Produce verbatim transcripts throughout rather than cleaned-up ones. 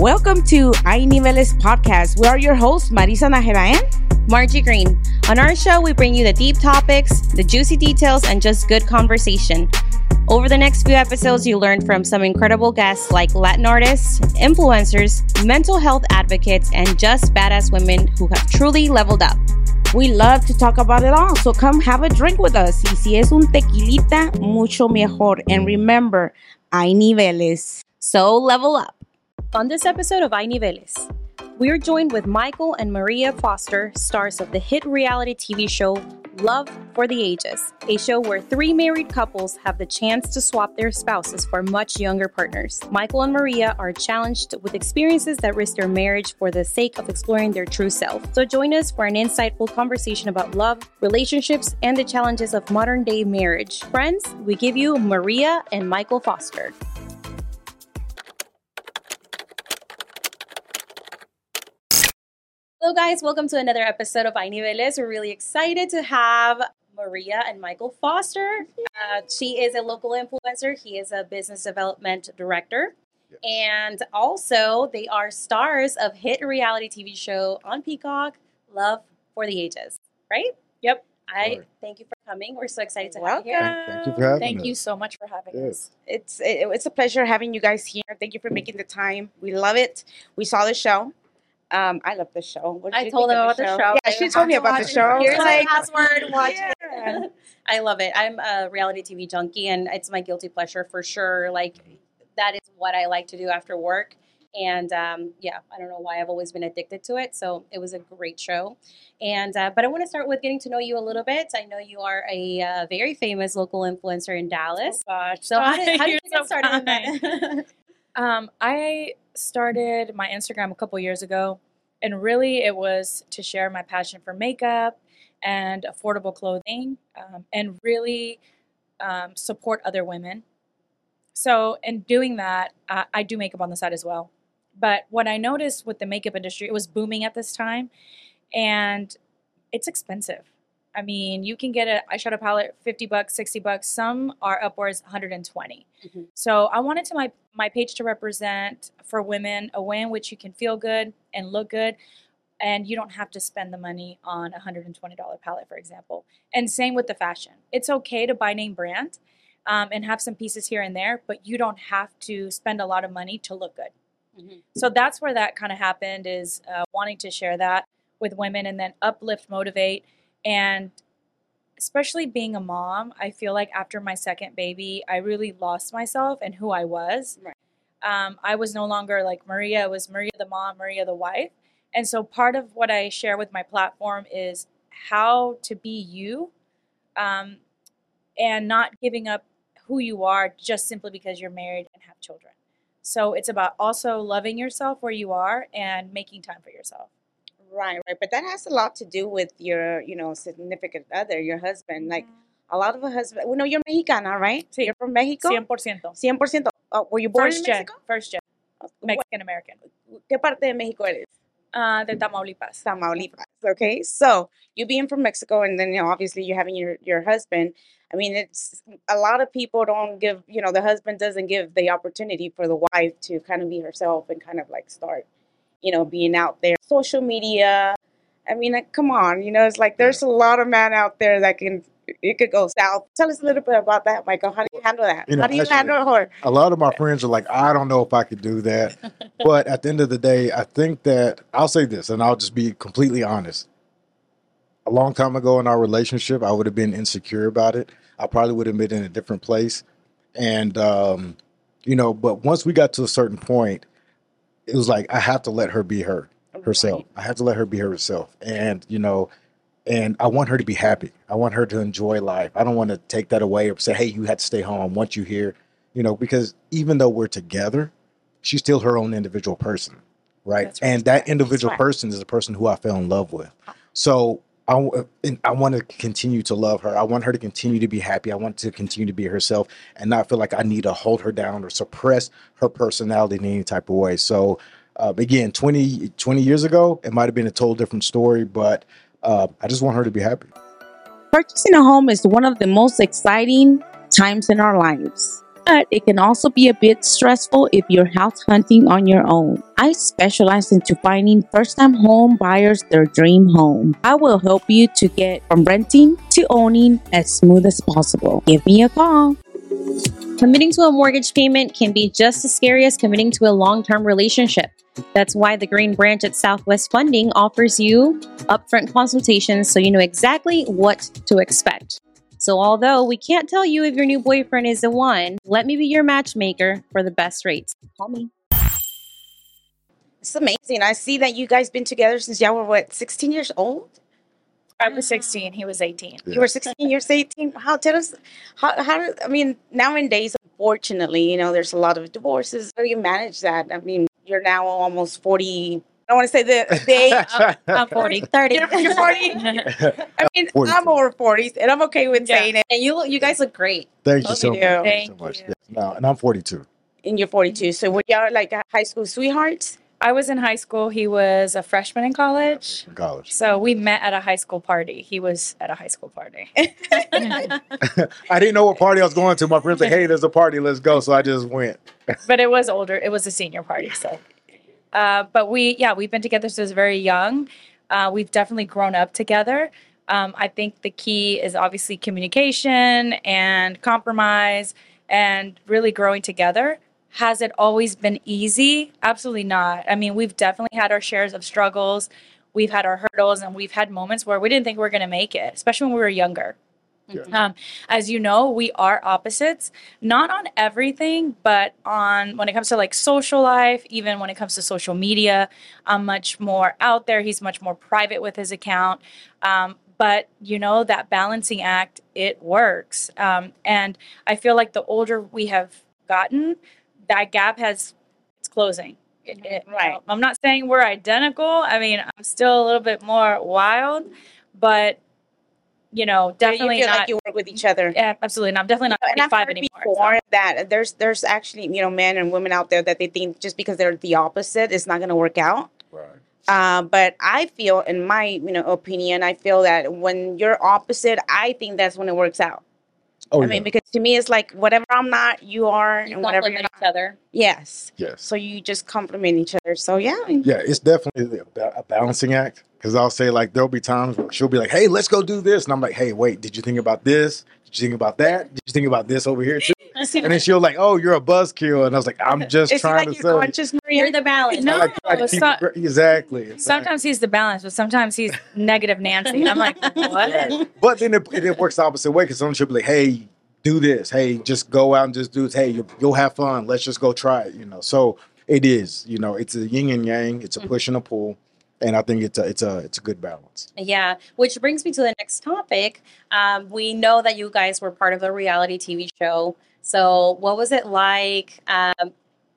Welcome to Hay Niveles Podcast. We are your hosts, Marisa Najeraand, Margie Green. On our show, we bring you the deep topics, the juicy details, and just good conversation. Over the next few episodes, you learn from some incredible guests like Latin artists, influencers, mental health advocates, and just badass women who have truly leveled up. We love to talk about it all, so come have a drink with us. Y si es un tequilita, mucho mejor. And remember, hay niveles. So level up. On this episode of Hay Niveles, we are joined with Michael and Maria Foster, stars of the hit reality T V show Love for the Ages, a show where three married couples have the chance to swap their spouses for much younger partners. Michael and Maria are challenged with experiences that risk their marriage for the sake of exploring their true self. So join us for an insightful conversation about love, relationships, and the challenges of modern-day marriage. Friends, we give you Maria and Michael Foster. Hello guys, welcome to another episode of Hay Niveles. We're really excited to have Maria and Michael Foster. Uh, she is a local influencer. He is a business development director. Yes. And also they are stars of hit reality T V show on Peacock, Love for the Ages. Right? Yep. I thank you for coming. We're so excited to Welcome. have you. Thank you for having Thank us. you so much for having yes. us. It's it, it's a pleasure having you guys here. Thank you for making the time. We love it. We saw the show. Um, I love the show. What did I you told them about the show. show. Yeah, I she told me to about the show. Here's my password. Watch yeah. it. I love it. I'm a reality T V junkie, and it's my guilty pleasure for sure. Like, that is what I like to do after work. And um, yeah, I don't know why I've always been addicted to it. So it was a great show. And uh, but I want to start with getting to know you a little bit. I know you are a uh, very famous local influencer in Dallas. Oh gosh. So how did, how did you get so started in that? um, I started my Instagram a couple years ago. And really, it was to share my passion for makeup and affordable clothing um, and really um, support other women. So in doing that, uh, I do makeup on the side as well. But what I noticed with the makeup industry, it was booming at this time, and it's expensive. I mean, you can get an eyeshadow palette, fifty bucks, sixty bucks. Some are upwards one hundred twenty. Mm-hmm. So I wanted to my, my page to represent for women a way in which you can feel good and look good, and you don't have to spend the money on a one hundred twenty dollars palette, for example. And same with the fashion. It's okay to buy name brand um, and have some pieces here and there, but you don't have to spend a lot of money to look good. Mm-hmm. So that's where that kind of happened, is uh, wanting to share that with women and then uplift, motivate. And especially being a mom, I feel like after my second baby, I really lost myself and who I was. Right. Um, I was no longer like Maria. It was Maria the mom, Maria the wife. And so part of what I share with my platform is how to be you um, and not giving up who you are just simply because you're married and have children. So it's about also loving yourself where you are and making time for yourself. Right, right. But that has a lot to do with your, you know, significant other, your husband. Like, a lot of a husband, well, no, you're Mexicana, right? Sí. You're from Mexico? cien por ciento. cien por ciento. Uh, were you born First in Mexico? Gen. First gen. Mexican-American. ¿Qué parte de México eres? Uh, de Tamaulipas. Tamaulipas, okay. So, you being from Mexico and then, you know, obviously you're having your, your husband. I mean, it's a lot of people don't give, you know, the husband doesn't give the opportunity for the wife to kind of be herself and kind of like start, you know, being out there. Social media, I mean, like, come on, you know, it's like there's a lot of men out there that can, it could go south. Tell us a little bit about that, Michael. How do you handle that? You know, how do you actually handle her? A lot of my friends are like, I don't know if I could do that. But at the end of the day, I think that I'll say this, and I'll just be completely honest. A long time ago in our relationship, I would have been insecure about it. I probably would have been in a different place. And, um, you know, but once we got to a certain point, it was like, I have to let her be her, herself. Right. I have to let her be herself. And, you know, and I want her to be happy. I want her to enjoy life. I don't want to take that away or say, hey, you have to stay home once you're here, you know, because even though we're together, she's still her own individual person. Right. That's right. And that individual right. person is the person who I fell in love with. So I, and I want to continue to love her. I want her to continue to be happy. I want to continue to be herself and not feel like I need to hold her down or suppress her personality in any type of way. So, uh, again, twenty, twenty years ago, it might have been a total different story, but uh, I just want her to be happy. Purchasing a home is one of the most exciting times in our lives. but it can also be a bit stressful if you're house hunting on your own. I specialize into finding first-time home buyers their dream home. I will help you to get from renting to owning as smooth as possible. Give me a call. Committing to a mortgage payment can be just as scary as committing to a long-term relationship. That's why the Green Branch at Southwest Funding offers you upfront consultations so you know exactly what to expect. So although we can't tell you if your new boyfriend is the one, let me be your matchmaker for the best rates. Call me. It's amazing. I see that you guys been together since y'all were, what, sixteen years old? I was sixteen. He was eighteen. Yeah. You were sixteen. You're eighteen. How tell us? How how? I mean, nowadays, unfortunately, you know, there's a lot of divorces. How do you manage that? I mean, you're now almost forty. I don't want to say the, the age. I'm, I'm forty. thirty. You're, you're forty. I mean, forty. I'm over forty, and I'm okay with yeah. saying it. And you, you guys look great. Thank you so much. Thank you so much. Yeah. No, and I'm forty-two. And you're forty-two. So were y'all like high school sweethearts? I was in high school. He was a freshman in college. In college. So we met at a high school party. He was at a high school party. I didn't know what party I was going to. My friends were like, hey, there's a party. Let's go. So I just went. But it was older. It was a senior party. So, uh, But we, yeah, we've been together since very young. Uh, we've definitely grown up together. Um, I think the key is obviously communication and compromise and really growing together. Has it always been easy? Absolutely not. I mean, we've definitely had our shares of struggles. We've had our hurdles, and we've had moments where we didn't think we were going to make it, especially when we were younger. Yeah. Um, as you know, we are opposites, not on everything, but on when it comes to like social life, even when it comes to social media, I'm much more out there. He's much more private with his account. Um, But, you know, that balancing act, it works. Um, and I feel like the older we have gotten, that gap has, it's closing. It, it, right. I'm not saying we're identical. I mean, I'm still a little bit more wild, but, you know, definitely yeah, you feel not. Like you work with each other. Yeah, absolutely. And I'm definitely not twenty-five anymore. Before so. That, there's, there's actually, you know, men and women out there that they think just because they're the opposite, it's not going to work out. Right. Uh, but I feel, in my, you know, opinion, I feel that when you're opposite, I think that's when it works out. Oh, I yeah. mean, because to me, it's like whatever I'm not, you are, you and whatever you're not. Each other. Yes. Yes. So you just complement each other. So yeah. Yeah, it's definitely a balancing act. Because I'll say like there'll be times where she'll be like, "Hey, let's go do this," and I'm like, "Hey, wait, did you think about this? Did you think about that? Did you think about this over here too?" And then she'll like, "Oh, you're a buzzkill," and I was like, "I'm just it's trying like to sell conscious, you." You're the balance. No, like, well, so, it, exactly. Sometimes like, he's the balance, but sometimes he's negative Nancy. And I'm like, what? Yeah. But then it, it works the opposite way because someone should be like, "Hey, do this. Hey, just go out and just do this. Hey, you, you'll have fun. Let's just go try it." You know. So it is. You know, it's a yin and yang. It's a push and a pull. And I think it's a, it's a it's a good balance. Yeah, which brings me to the next topic. Um, we know that you guys were part of a reality T V show. So what was it like um,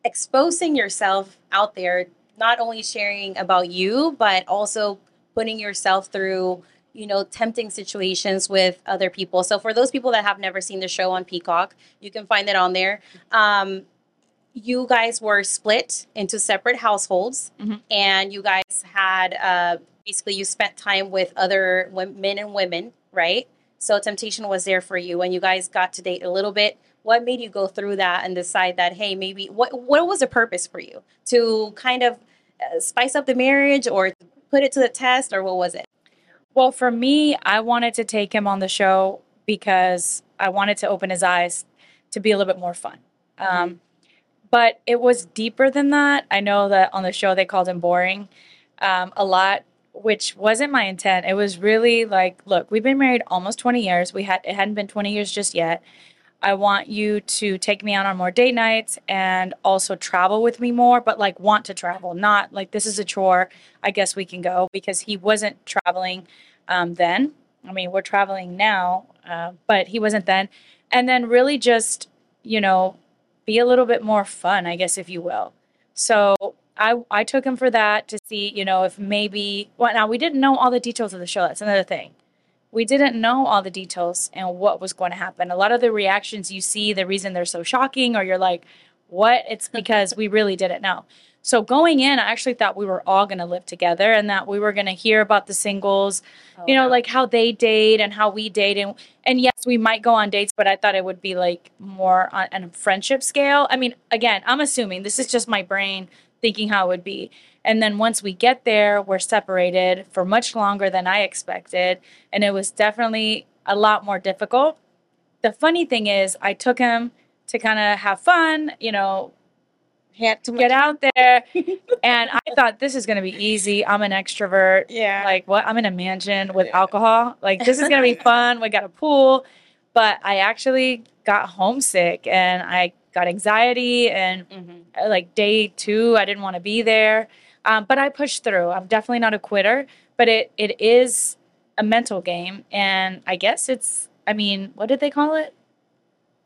exposing yourself out there, not only sharing about you, but also putting yourself through, you know, tempting situations with other people? So for those people that have never seen the show on Peacock, you can find it on there. Um You guys were split into separate households, mm-hmm. and you guys had uh, basically you spent time with other women, men and women, right? So temptation was there for you, and you guys got to date a little bit. What made you go through that and decide that, hey, maybe what what was the purpose for you to kind of uh, spice up the marriage or put it to the test, or what was it? Well, for me, I wanted to take him on the show because I wanted to open his eyes to be a little bit more fun. Mm-hmm. Um, But it was deeper than that. I know that on the show they called him boring um, a lot, which wasn't my intent. It was really like, look, we've been married almost twenty years. We had it hadn't been twenty years just yet. I want you to take me out on more date nights and also travel with me more, but like want to travel, not like this is a chore. I guess we can go because he wasn't traveling um, then. I mean, we're traveling now, uh, but he wasn't then. And then really just, you know, be a little bit more fun, I guess, if you will. So I I took him for that to see, you know, if maybe, well, now we didn't know all the details of the show. That's another thing. We didn't know all the details and what was going to happen. A lot of the reactions you see, the reason they're so shocking or you're like, what? It's because we really didn't know. So going in, I actually thought we were all going to live together and that we were going to hear about the singles, oh, you know, wow. like how they date and how we date. And, and yes, we might go on dates, but I thought it would be like more on, on a friendship scale. I mean, again, I'm assuming this is just my brain thinking how it would be. And then once we get there, we're separated for much longer than I expected. And it was definitely a lot more difficult. The funny thing is I took him to kind of have fun, you know, had to get out there. And I thought, this is going to be easy. I'm an extrovert. Yeah. Like, what? I'm in a mansion with yeah. alcohol. Like, this is going to be fun. We got a pool. But I actually got homesick and I got anxiety. And mm-hmm. like day two, I didn't want to be there. Um, but I pushed through. I'm definitely not a quitter. But it, it is a mental game. And I guess it's, I mean, what did they call it?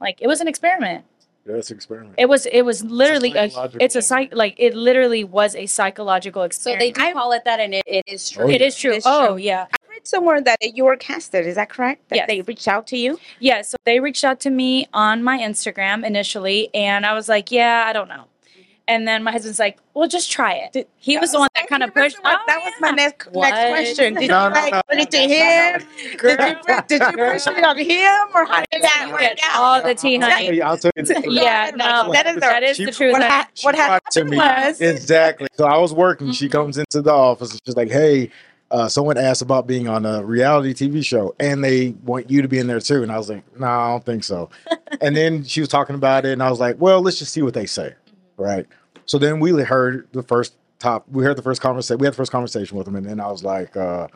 Like, it was an experiment. Yeah, it's an experiment. It was, it was literally, it's a, a it's a psych, like, it literally was a psychological experiment. So they do I, call it that, and it, it is true. Oh, it yeah. is true. It is oh, true. yeah. I read somewhere that you were casted. Is that correct? That yes. they reached out to you? Yeah, so they reached out to me on my Instagram initially, and I was like, yeah, I don't know. And then my husband's like, well, just try it. Did, he was the one that kind of pushed. Oh, that yeah. was my next, next question. Did no, you like no, no, put it no, to him? Girl. Did you, did you push it on him? Or how did that work out? All the tea, honey. I'll tell you. Yeah, no. That is, that is she, the truth. What, I, what happened to me was. Exactly. So I was working. Mm-hmm. She comes into the office. She's like, hey, uh, someone asked about being on a reality T V show. And they want you to be in there, too. And I was like, no, nah, I don't think so. And then she was talking about it. And I was like, well, let's just see what they say. Right. So then we heard the first top. We heard the first conversation. We had the first conversation with him, and then I was like, uh,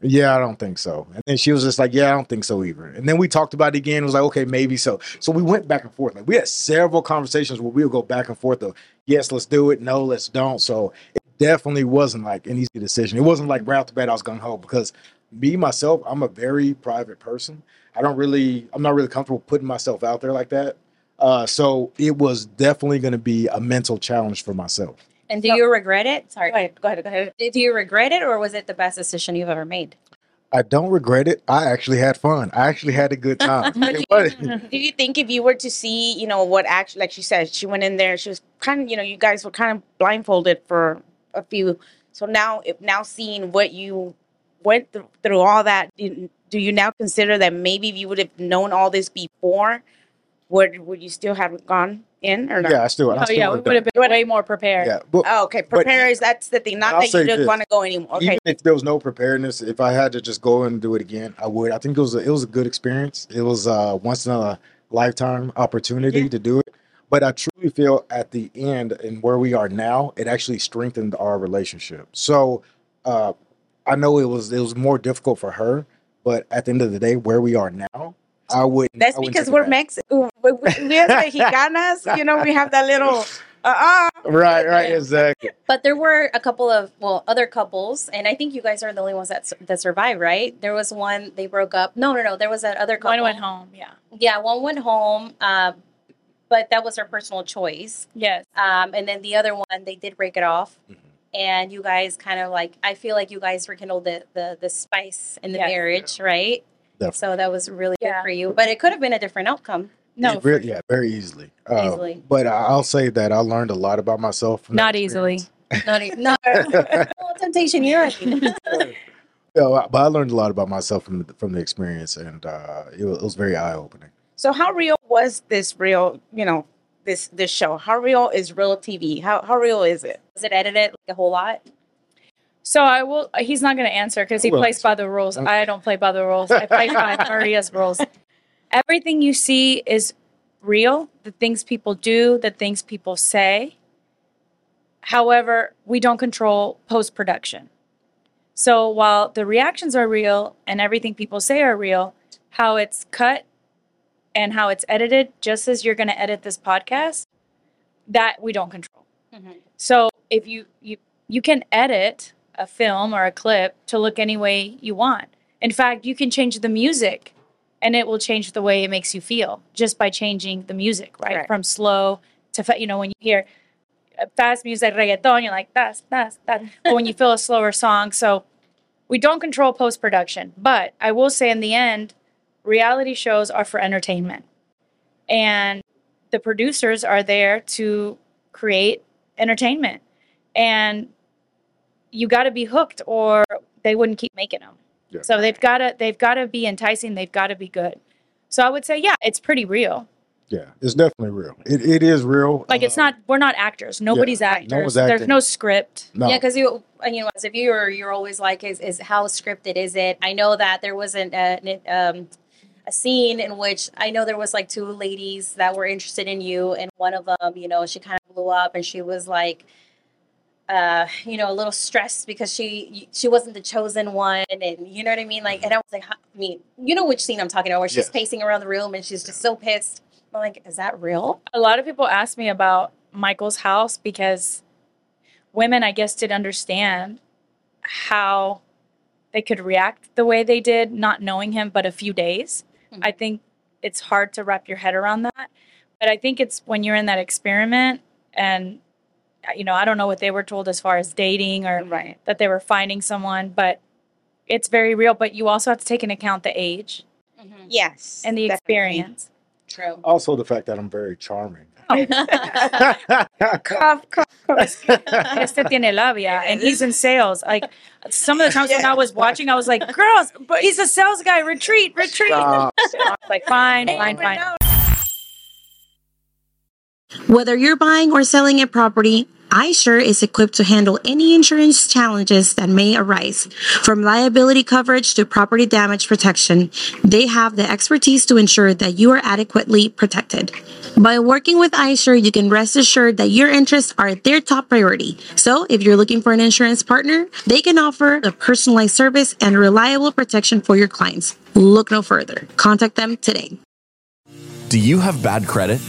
"Yeah, I don't think so." And then she was just like, "Yeah, I don't think so either." And then we talked about it again. It was like, "Okay, maybe so." So we went back and forth. Like we had several conversations where we would go back and forth of, "Yes, let's do it." No, let's don't. So it definitely wasn't like an easy decision. It wasn't like right off the bat I was gung ho because me myself, I'm a very private person. I don't really. I'm not really comfortable putting myself out there like that. Uh, so it was definitely going to be a mental challenge for myself. And do so, you regret it? Sorry. Go ahead, go ahead. Go ahead. Do you regret it, or was it the best decision you've ever made? I don't regret it. I actually had fun. I actually had a good time. do, you, do you think if you were to see, you know, what actually, like she said, she went in there, she was kind of, you know, you guys were kind of blindfolded for a few. So now, if now seeing what you went through, through all that, do you now consider that maybe if you would have known all this before, Would would you still have gone in or not? Yeah, I still would. Oh, still yeah, we would have been way more prepared. Yeah, but, oh, okay. Prepare is that's the thing. Not that you don't want to go anymore. Okay. Even if there was no preparedness, if I had to just go and do it again, I would. I think it was a, it was a good experience. It was a once in a lifetime opportunity yeah. to do it. But I truly feel at the end and where we are now, it actually strengthened our relationship. So uh, I know it was it was more difficult for her, but at the end of the day, where we are now. I wouldn't. That's I wouldn't because we're Mexican. We're Mexicanas. You know, we have that little. Uh-uh. Right, right, exactly. But there were a couple of, well, other couples, and I think you guys are the only ones that that survived, right? There was one, they broke up. No, no, no. There was that other couple. One went home, yeah. Yeah, one went home, uh, but that was her personal choice. Yes. Um, and then the other one, they did break it off. Mm-hmm. And you guys kind of like, I feel like you guys rekindled the, the, the spice in the yes. marriage, yeah. right? Definitely. So that was really yeah. good for you, but it could have been a different outcome. No, really, yeah, very easily. Uh, easily, but I'll say that I learned a lot about myself. From Not easily. Not easily. No, temptation here. No, but I learned a lot about myself from the, from the experience, and uh, it, was, it was very eye opening. So, how real was this? Real, you know, this this show. How real is real T V? How how real is it? Was it edited like a whole lot? So I will. He's not going to answer because he plays by the rules. I don't play by the rules. I play by Maria's rules. Everything you see is real. The things people do, the things people say. However, we don't control post-production. So while the reactions are real and everything people say are real, how it's cut and how it's edited, just as you're going to edit this podcast, that we don't control. Mm-hmm. So if you you you can edit a film or a clip to look any way you want. In fact, you can change the music and it will change the way it makes you feel just by changing the music, right? right. From slow to, fa- you know, when you hear fast music, reggaeton, you're like, that's, that's, that's, but when you feel a slower song. So we don't control post-production, but I will say in the end, reality shows are for entertainment and the producers are there to create entertainment. And you got to be hooked or they wouldn't keep making them. Yeah. So they've got to they've got to be enticing. They've got to be good. So I would say, yeah, it's pretty real. Yeah, it's definitely real. It it is real. Like, it's not, we're not actors. Nobody's yeah, actors. No one's acting. There's no script. No. Yeah, because you, you know, as a viewer, you're always like, is, is how scripted is it? I know that there wasn't a, um, a scene in which I know there was like two ladies that were interested in you. And one of them, you know, she kind of blew up and she was like, uh, you know, a little stressed because she she wasn't the chosen one. And you know what I mean? Like, and I was like, I mean, you know which scene I'm talking about where she's yes. pacing around the room and she's just so pissed. I'm like, is that real? A lot of people ask me about Michael's house because women, I guess, did understand how they could react the way they did, not knowing him, but a few days. Mm-hmm. I think it's hard to wrap your head around that. But I think it's when you're in that experiment and, you know, I don't know what they were told as far as dating or right. that they were finding someone, but it's very real. But you also have to take into account the age. Mm-hmm. Yes. And the experience. Definitely. True. Also, the fact that I'm very charming. Oh. cough, cough, cough. Este tiene labia, and he's in sales. Like, some of the times yeah. when I was watching, I was like, girls, but he's a sales guy. Retreat, retreat. Stop. So I was like, fine, fine, fine. Whether you're buying or selling a property, iSure is equipped to handle any insurance challenges that may arise. From liability coverage to property damage protection, they have the expertise to ensure that you are adequately protected. By working with iSure, you can rest assured that your interests are their top priority. So if you're looking for an insurance partner, they can offer a personalized service and reliable protection for your clients. Look no further. Contact them today. Do you have bad credit?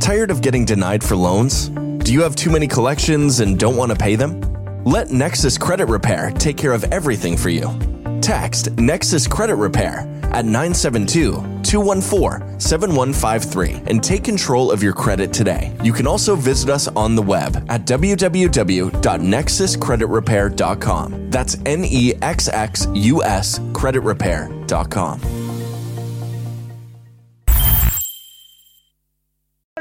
Tired of getting denied for loans? Do you have too many collections and don't want to pay them? Let Nexxus Credit Repair take care of everything for you. Text Nexxus Credit Repair at nine seven two, two one four, seven one five three and take control of your credit today. You can also visit us on the web at w w w dot nexxus credit repair dot com. That's N E X X U S credit repair dot com.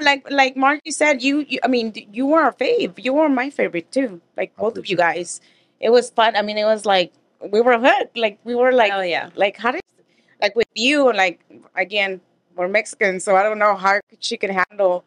Like like Margie said, you, you I mean, you were a fave. You were my favorite too. Like both of you guys, it was fun. I mean, it was like we were hooked. Like we were like, oh yeah. Like how did, like with you, like again, we're Mexican, so I don't know how she could handle,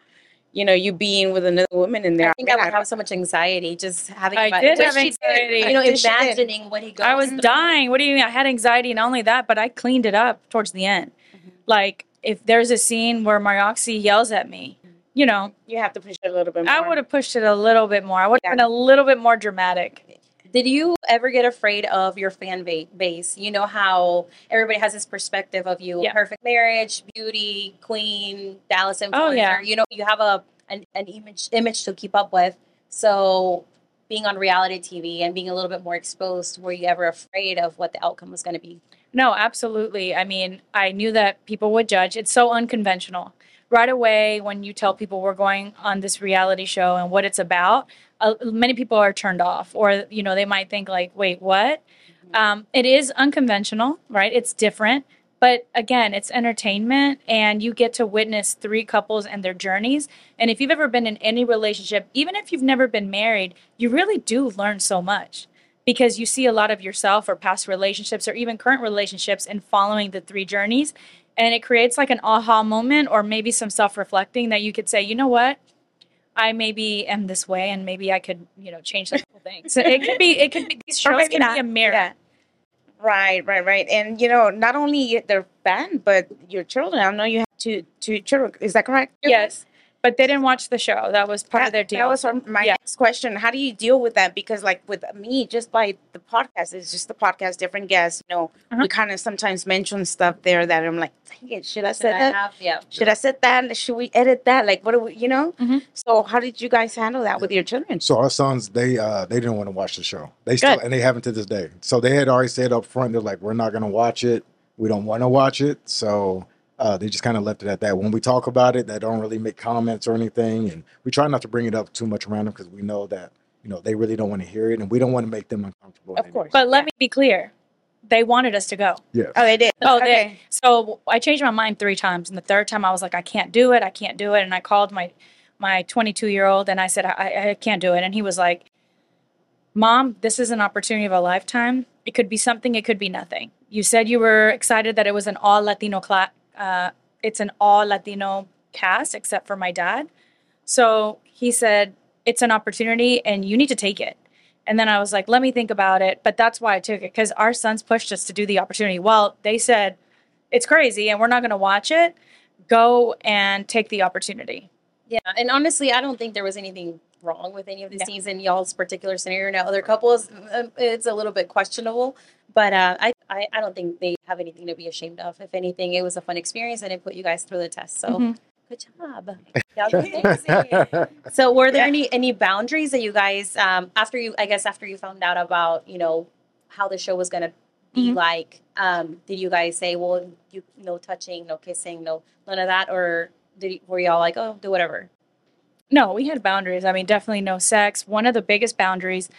you know, you being with another woman in there. I think I, mean, I would I have so much anxiety just having. I did have anxiety. Did, you know, imagining what he goes. I was through. Dying. What do you mean? I had anxiety, and not only that, but I cleaned it up towards the end. Mm-hmm. Like if there's a scene where Maroxi yells at me. You know, you have to push it a little bit more. I would have pushed it a little bit more. I would have yeah. been a little bit more dramatic. Did you ever get afraid of your fan base? You know how everybody has this perspective of you. Yeah. Perfect marriage, beauty, queen, Dallas influencer. Oh, yeah. You know, you have a an, an image, image to keep up with. So being on reality T V and being a little bit more exposed, were you ever afraid of what the outcome was going to be? No, absolutely. I mean, I knew that people would judge. It's so unconventional. Right away, when you tell people we're going on this reality show and what it's about, uh, many people are turned off, or, you know, they might think like, wait, what? Mm-hmm. Um, it is unconventional, right? It's different. But again, it's entertainment and you get to witness three couples and their journeys. And if you've ever been in any relationship, even if you've never been married, you really do learn so much because you see a lot of yourself or past relationships or even current relationships in following the three journeys. And it creates like an aha moment or maybe some self-reflecting that you could say, you know what, I maybe am this way and maybe I could, you know, change the whole thing. So it could be, it could be, these shows can not. Be a mirror. Yeah. Right, right, right. And, you know, not only their fan, but your children. I know you have two, two children. Is that correct? Yes. But they didn't watch the show. That was part that, of their deal. That was my yeah. next question. How do you deal with that? Because, like, with me, just by the podcast, it's just the podcast, different guests. You know, uh-huh. we kind of sometimes mention stuff there that I'm like, dang it, should I say that? Have, yeah. Should I say that? Should we edit that? Like, what do we, you know? Mm-hmm. So how did you guys handle that yeah. with your children? So our sons, they uh, they didn't want to watch the show. They Good. still, and they haven't to this day. So they had already said up front, they're like, we're not going to watch it. We don't want to watch it. So... Uh, they just kind of left it at that. When we talk about it, they don't really make comments or anything. And we try not to bring it up too much around them because we know that, you know, they really don't want to hear it. And we don't want to make them uncomfortable. Of course. Anymore. But let me be clear. They wanted us to go. Yeah. Oh, they did. Oh, okay. They. So I changed my mind three times. And the third time I was like, I can't do it. I can't do it. And I called my my twenty-two-year-old, and I said, I, I can't do it. And he was like, Mom, this is an opportunity of a lifetime. It could be something. It could be nothing. You said you were excited that it was an all-Latino class. Uh, it's an all-Latino cast except for my dad. So he said, it's an opportunity and you need to take it. And then I was like, let me think about it. But that's why I took it, because our sons pushed us to do the opportunity. Well, they said, it's crazy and we're not going to watch it. Go and take the opportunity. Yeah. And honestly, I don't think there was anything wrong with any of the yeah. scenes in y'all's particular scenario. Now, other couples, it's a little bit questionable, but uh, I, I, I don't think they have anything to be ashamed of. If anything, it was a fun experience and it put you guys through the test. So mm-hmm. Good job. Y'all did amazing. So were there yeah. any, any boundaries that you guys, um, after you, I guess, after you found out about, you know, how the show was going to be mm-hmm. like, um, did you guys say, well, you no touching, no kissing, no, none of that? Or did were y'all like, oh, do whatever? No, we had boundaries. I mean, definitely no sex. One of the biggest boundaries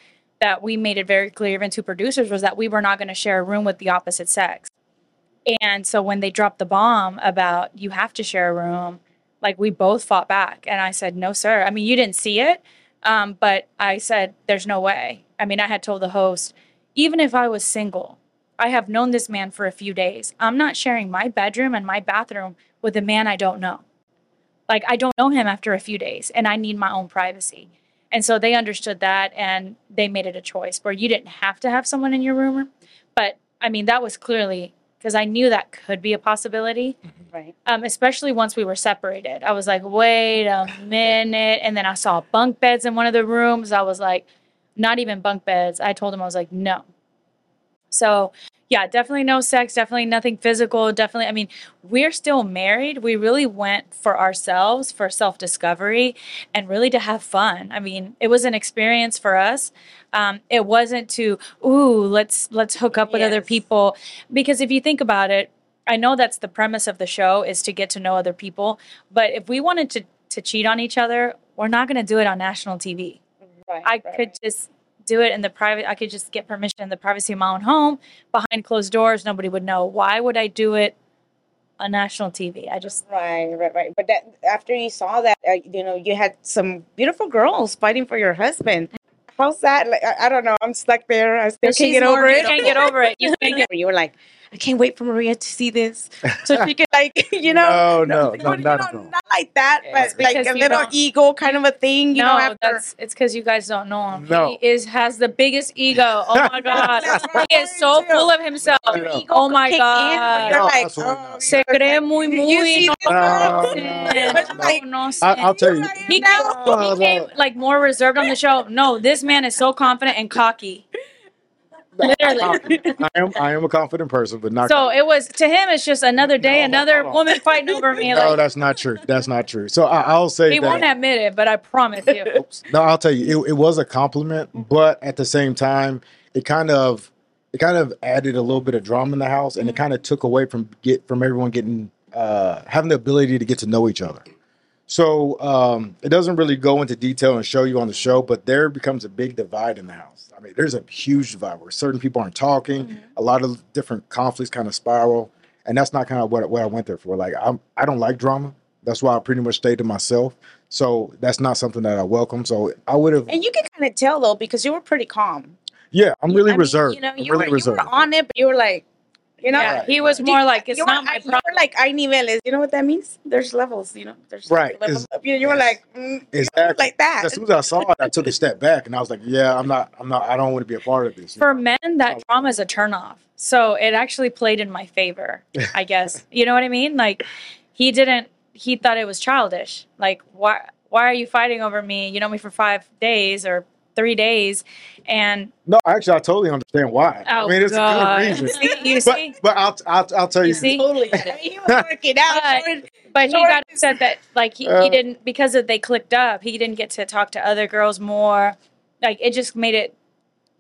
that we made it very clear, even to producers, was that we were not going to share a room with the opposite sex. And so when they dropped the bomb about you have to share a room, like, we both fought back. And I said, no, sir. I mean, you didn't see it, um, but I said, there's no way. I mean, I had told the host, even if I was single, I have known this man for a few days. I'm not sharing my bedroom and my bathroom with a man I don't know. Like, I don't know him after a few days, and I need my own privacy. And so they understood that, and they made it a choice where you didn't have to have someone in your room. But, I mean, that was clearly... because I knew that could be a possibility, right? Um, especially once we were separated. I was like, wait a minute. And then I saw bunk beds in one of the rooms. I was like, not even bunk beds. I told him, I was like, no. So, yeah, definitely no sex, definitely nothing physical, definitely. I mean, we're still married. We really went for ourselves, for self-discovery, and really to have fun. I mean, it was an experience for us. Um, it wasn't to, ooh, let's let's hook up with yes. other people. Because if you think about it, I know that's the premise of the show, is to get to know other people. But if we wanted to, to cheat on each other, we're not going to do it on national T V. Right, I right. could just do it in the private. I could just get permission in the privacy of my own home, behind closed doors. Nobody would know. Why would I do it on national T V? I just right, right, right. But that, after you saw that, uh, you know, you had some beautiful girls fighting for your husband. How's that? Like, I, I don't know. I'm stuck there. I still can't get over it. Can't get over it. You can't get. You were like, I can't wait for Maria to see this, so she can, like, you know. No, no, no, no, not, know, not like that, but like a little ego kind of a thing. You no, know, after... that's it's because you guys don't know him. No. He is has the biggest ego. Oh my god, he is so full of himself. No, no. Oh my god, no, like, oh, se cree muy muy. No, I'll tell you. He became like more reserved on the show. No, this man. Man is so confident and cocky. Literally, I am. I am a confident person, but not. So cocky. It was to him. It's just another day, no, another woman fighting over me. No, like, that's not true. That's not true. So I, I'll say he that. Won't admit it, but I promise you. Oops. No, I'll tell you. It, it was a compliment, but at the same time, it kind of, it kind of added a little bit of drama in the house, and mm-hmm. it kind of took away from get from everyone getting uh, having the ability to get to know each other. So um, it doesn't really go into detail and show you on the show, but there becomes a big divide in the house. I mean, there's a huge divide where certain people aren't talking. Mm-hmm. A lot of different conflicts kind of spiral. And that's not kind of what, what I went there for. Like, I'm, I don't like drama. That's why I pretty much stayed to myself. So that's not something that I welcome. So I would have. And you can kind of tell, though, because you were pretty calm. Yeah, I'm really I mean, reserved. You know, you, really were, reserved. You were on it, but you were like. You know, yeah, he was more like, it's not my problem. You were like, Hay Niveles. You know what that means? There's levels, you know. There's right. levels up. You, you were like, mm, exactly. like that. As soon as I saw it, I took a step back and I was like, yeah, I'm not, I'm not, I don't want to be a part of this. For know? Men, that drama is a turnoff. So it actually played in my favor, I guess. You know what I mean? Like, he didn't, he thought it was childish. Like, why, why are you fighting over me? You know me for five days or three days and no actually I totally understand why. Oh, I mean, it's God. A good reason. You see? but, but I'll, I'll I'll tell you, you totally I mean, he was working out but, Jordan, but Jordan. He got upset that like he, uh, he didn't because of they clicked up he didn't get to talk to other girls more. Like, it just made it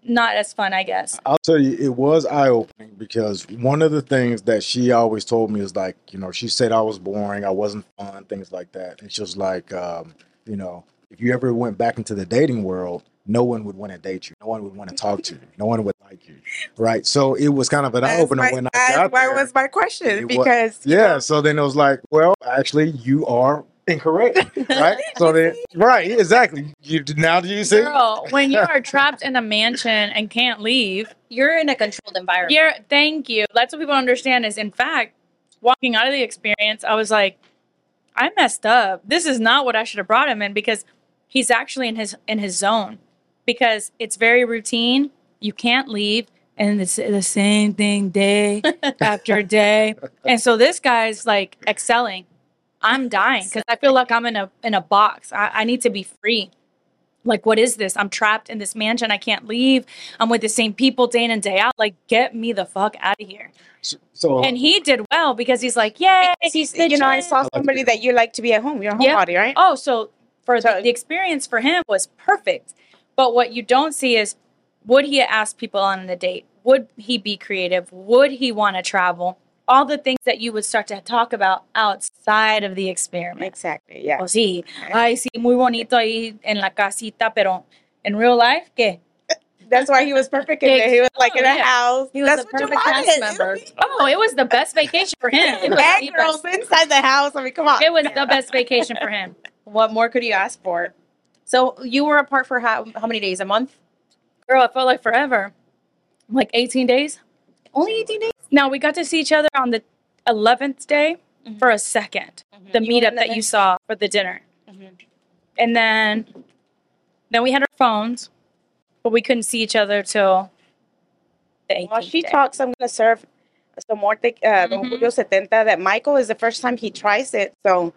not as fun, I guess. I'll tell you, it was eye-opening because one of the things that she always told me is like, you know, she said I was boring, I wasn't fun, things like that. And she was like, um you know, if you ever went back into the dating world, no one would want to date you. No one would want to talk to you. No one would like you, right? So it was kind of an eye-opener when I got there. That was my question because... Was, yeah, so then it was like, well, actually, you are incorrect, right? So then, right, exactly. You now do you see? Girl, when you are trapped in a mansion and can't leave, you're in a controlled environment. Yeah, thank you. That's what people understand. Is in fact, walking out of the experience, I was like, I messed up. This is not what I should have brought him in, because he's actually in his in his zone, because it's very routine. You can't leave. And it's the same thing day after day. And so this guy's like excelling. I'm dying because I feel like I'm in a in a box. I, I need to be free. Like, what is this? I'm trapped in this mansion. I can't leave. I'm with the same people day in and day out. Like, get me the fuck out of here. So, so and he did well, because he's like, yay. He's you know, I saw somebody that you like to be at home. You're a homebody, yeah. right? Oh, so for so, the, the experience for him was perfect. But what you don't see is, would he ask people on a date? Would he be creative? Would he want to travel? All the things that you would start to talk about outside of the experiment. Exactly, yeah. Oh, sí. Ay, sí, muy bonito ahí en la casita, pero in real life, ¿qué? That's why he was perfect in there. He was like oh, in a yeah. house. He was That's a perfect cast member. Oh, it was the best vacation for him. It was Bad girls best. inside the house. I mean, come on. It was yeah. the best vacation for him. What more could you ask for? So you were apart for how, how many days? A month? Girl, it felt like forever. Like eighteen days. Only eighteen days? Now, we got to see each other on the eleventh day mm-hmm. for a second. Mm-hmm. The meetup that you saw for the dinner. Mm-hmm. And then, then we had our phones, but we couldn't see each other till the eighteenth While she day. talks, I'm going to serve some more te- uh, mm-hmm. Don Julio Setenta that Michael is the first time he tries it. So,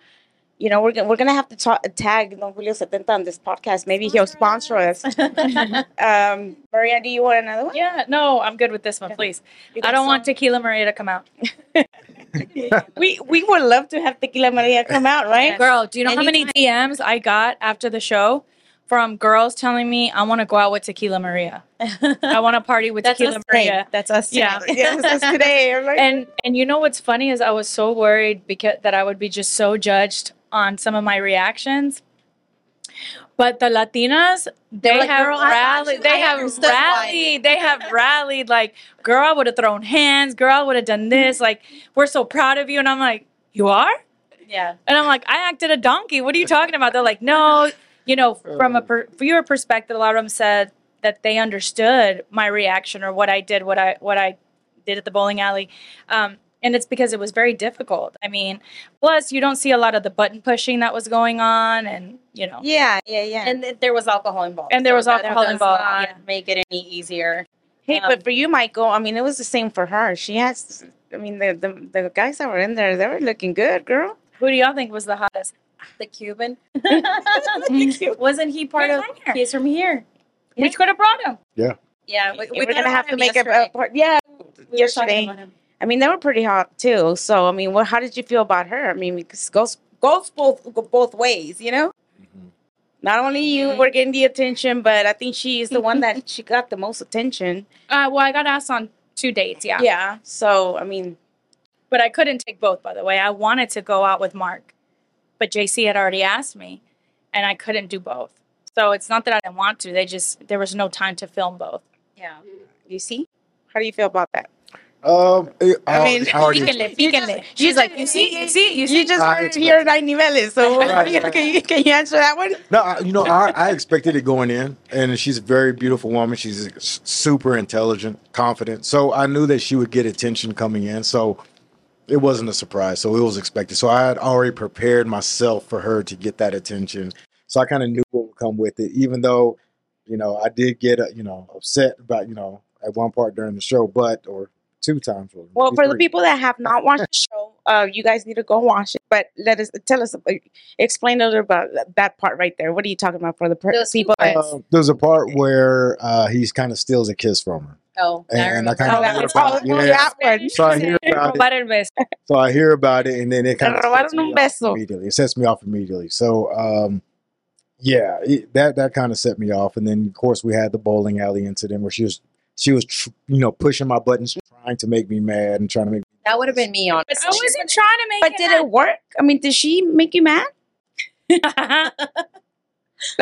you know, we're, g- we're going to have to ta- tag Don Julio Setenta on this podcast. Maybe he'll sponsor us. um, Maria, do you want another one? Yeah, no, I'm good with this one, please. I don't some... want Tequila Maria to come out. we we would love to have Tequila Maria come out, right? Yes. Girl, do you know Anytime. how many D Ms I got after the show from girls telling me, I want to go out with Tequila Maria. I want to party with That's Tequila Maria. That's us. Yeah. yeah that's us today. Everybody. And, and you know what's funny is I was so worried because that I would be just so judged on some of my reactions, but the Latinas, they like, have rallied. They have rallied. They have rallied. Like, girl, I would have thrown hands. Girl, I would have done this. Like, we're so proud of you. And I'm like, you are? Yeah. And I'm like, I acted a donkey. What are you talking about? They're like, no, you know, from a per- viewer perspective, a lot of them said that they understood my reaction or what I did, what I what I did at the bowling alley. Um, And it's because it was very difficult. I mean, plus you don't see a lot of the button pushing that was going on, and you know. Yeah, yeah, yeah. And th- there was alcohol involved. And there was so alcohol that involved. Not yeah. Make it any easier. Hey, um, but for you, Michael, I mean, it was the same for her. She has, I mean, the, the the guys that were in there, they were looking good, girl. Who do y'all think was the hottest? The Cuban. the Cuban. Wasn't he part Where's of? He's from here. Yeah. Which could have brought him. Yeah. Yeah, we, we we're gonna have to make yesterday. a part. Yeah, we yesterday. Were I mean, they were pretty hot, too. So, I mean, well, how did you feel about her? I mean, because goes, goes both go both ways, you know? Mm-hmm. Not only you were getting the attention, but I think she is the one that she got the most attention. Uh, well, I got asked on two dates, yeah. Yeah, so, I mean. But I couldn't take both, by the way. I wanted to go out with Mark, but J C had already asked me, and I couldn't do both. So, it's not that I didn't want to. They just, there was no time to film both. Yeah. You see? How do you feel about that? Um, it, I mean, I already, píquenle, píquenle. She's like, you see, you see, you see. You just I heard expect- here at Hay Niveles, so right, you, right. Can, you, can you answer that one? No, I, you know, I, I expected it going in, and she's a very beautiful woman. She's super intelligent, confident, so I knew that she would get attention coming in, so it wasn't a surprise, so it was expected. So I had already prepared myself for her to get that attention, so I kind of knew what would come with it, even though, you know, I did get, uh, you know, upset about, you know, at one part during the show, but, or Two times. Really. Well, Maybe for three. the people that have not watched the show, uh, you guys need to go watch it. But let us tell us, uh, explain a little about that part right there. What are you talking about for the per- people? Uh, there's a part where uh, he's kind of steals a kiss from her. Oh, and I, I kind of oh, yeah. that one. So I hear about it. So I hear about it, and then it kind of immediately it sets me off immediately. So um, yeah, it, that that kind of set me off. And then of course we had the bowling alley incident where she was. She was, you know, pushing my buttons, trying to make me mad and trying to make me mad. That would have been me, honestly. I wasn't trying to make But it did mad. It work? I mean, did she make you mad? I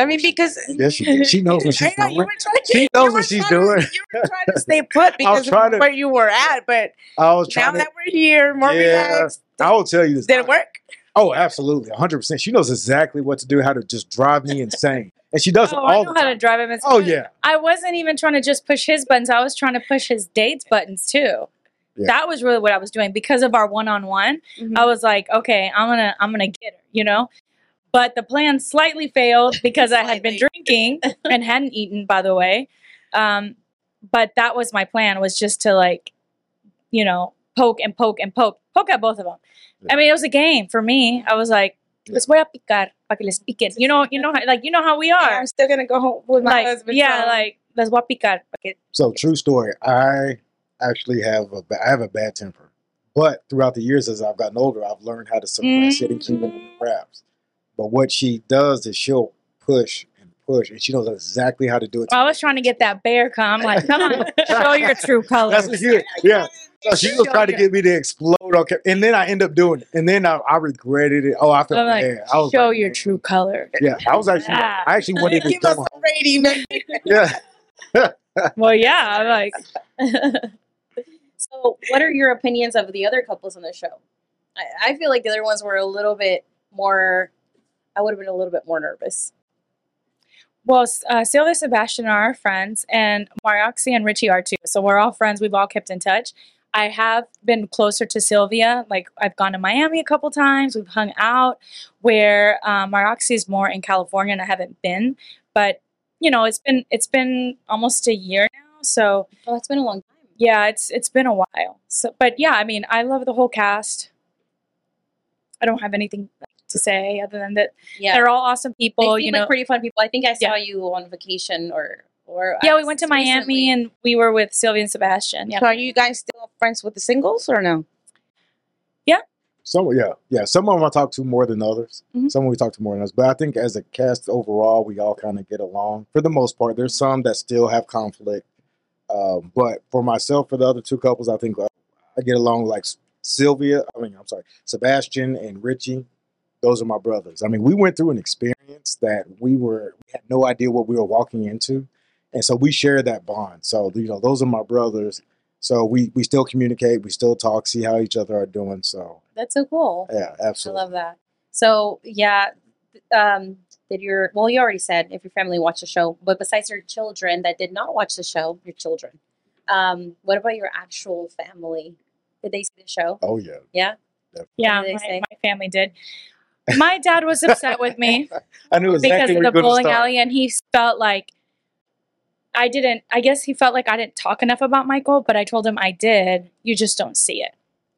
mean, because... Yes, she did. She knows what she's know, doing. To, she knows what she's doing. To, you were trying to stay put because of to, where you were at, but I was now to, that we're here, more yeah, relaxed. I will tell you this. Did it work? Oh, absolutely. one hundred percent. She knows exactly what to do, how to just drive me insane. And she does oh, it all I know the time. How to drive him insane. Oh, yeah. I wasn't even trying to just push his buttons. I was trying to push his date's buttons, too. Yeah. That was really what I was doing. Because of our one-on-one, mm-hmm. I was like, okay, I'm going to I'm gonna get her, you know? But the plan slightly failed because slightly. I had been drinking and hadn't eaten, by the way. Um, but that was my plan, was just to, like, you know, poke and poke and poke. Poke at both of them. Yeah. I mean, it was a game for me. I was like, les voy a picar para que les piquen. You know, you know, like, you know how we are. Yeah, I'm still going to go home with my like, husband. Yeah, so. Like, les voy a picar para que. So, true story. I actually have a, I have a bad temper. But throughout the years, as I've gotten older, I've learned how to suppress mm-hmm. it and keep it in wraps. But what she does is she'll push and push, and she knows exactly how to do it. Well, I was trying to get that bear come. I'm like, come on, show your true colors. That's what she did. Yeah. So she was trying to get me to explode. Okay. And then I end up doing it. And then I, I regretted it. Oh, I felt like, bad. I was show like, your man. True color. Yeah. I was actually, yeah. like, I actually wanted to come home. Give us a rating. Yeah. Well, yeah. I'm like. So what are your opinions of the other couples on the show? I, I feel like the other ones were a little bit more, I would have been a little bit more nervous. Well, uh, Sylvia and Sebastian are our friends, and Maroxi and Richie are too. So we're all friends. We've all kept in touch. I have been closer to Sylvia. Like, I've gone to Miami a couple times. We've hung out, where um, Maroxi is more in California, and I haven't been. But, you know, it's been it's been almost a year now. So well, it's been a long time. Yeah, it's it's been a while. So, but yeah, I mean, I love the whole cast. I don't have anything to say other than that. Yeah. They're all awesome people. They seem, you know, like pretty fun people. I think I saw yeah. you on vacation or. Or yeah, we went to Miami recently. And we were with Sylvia and Sebastian. Yeah. So are you guys still friends with the singles or no? Yeah. Some, yeah, yeah. Some of them I talk to more than others. Mm-hmm. Some of them we talk to more than others. But I think as a cast overall, we all kind of get along for the most part. There's mm-hmm. some that still have conflict. Uh, but for myself, for the other two couples, I think I, I get along with like Sylvia. I mean, I'm sorry, Sebastian and Richie. Those are my brothers. I mean, we went through an experience that we were we had no idea what we were walking into. And so we share that bond. So, you know, those are my brothers. So we, we still communicate. We still talk, see how each other are doing. So that's so cool. Yeah, absolutely. I love that. So, yeah, um, did your, well, you already said if your family watched the show, but besides your children that did not watch the show, your children, um, what about your actual family? Did they see the show? Oh, yeah. Yeah? Definitely. Yeah, my, my family did. My dad was upset with me I knew exactly because of the bowling alley, and he felt like, I didn't, I guess he felt like I didn't talk enough about Michael, but I told him I did. You just don't see it.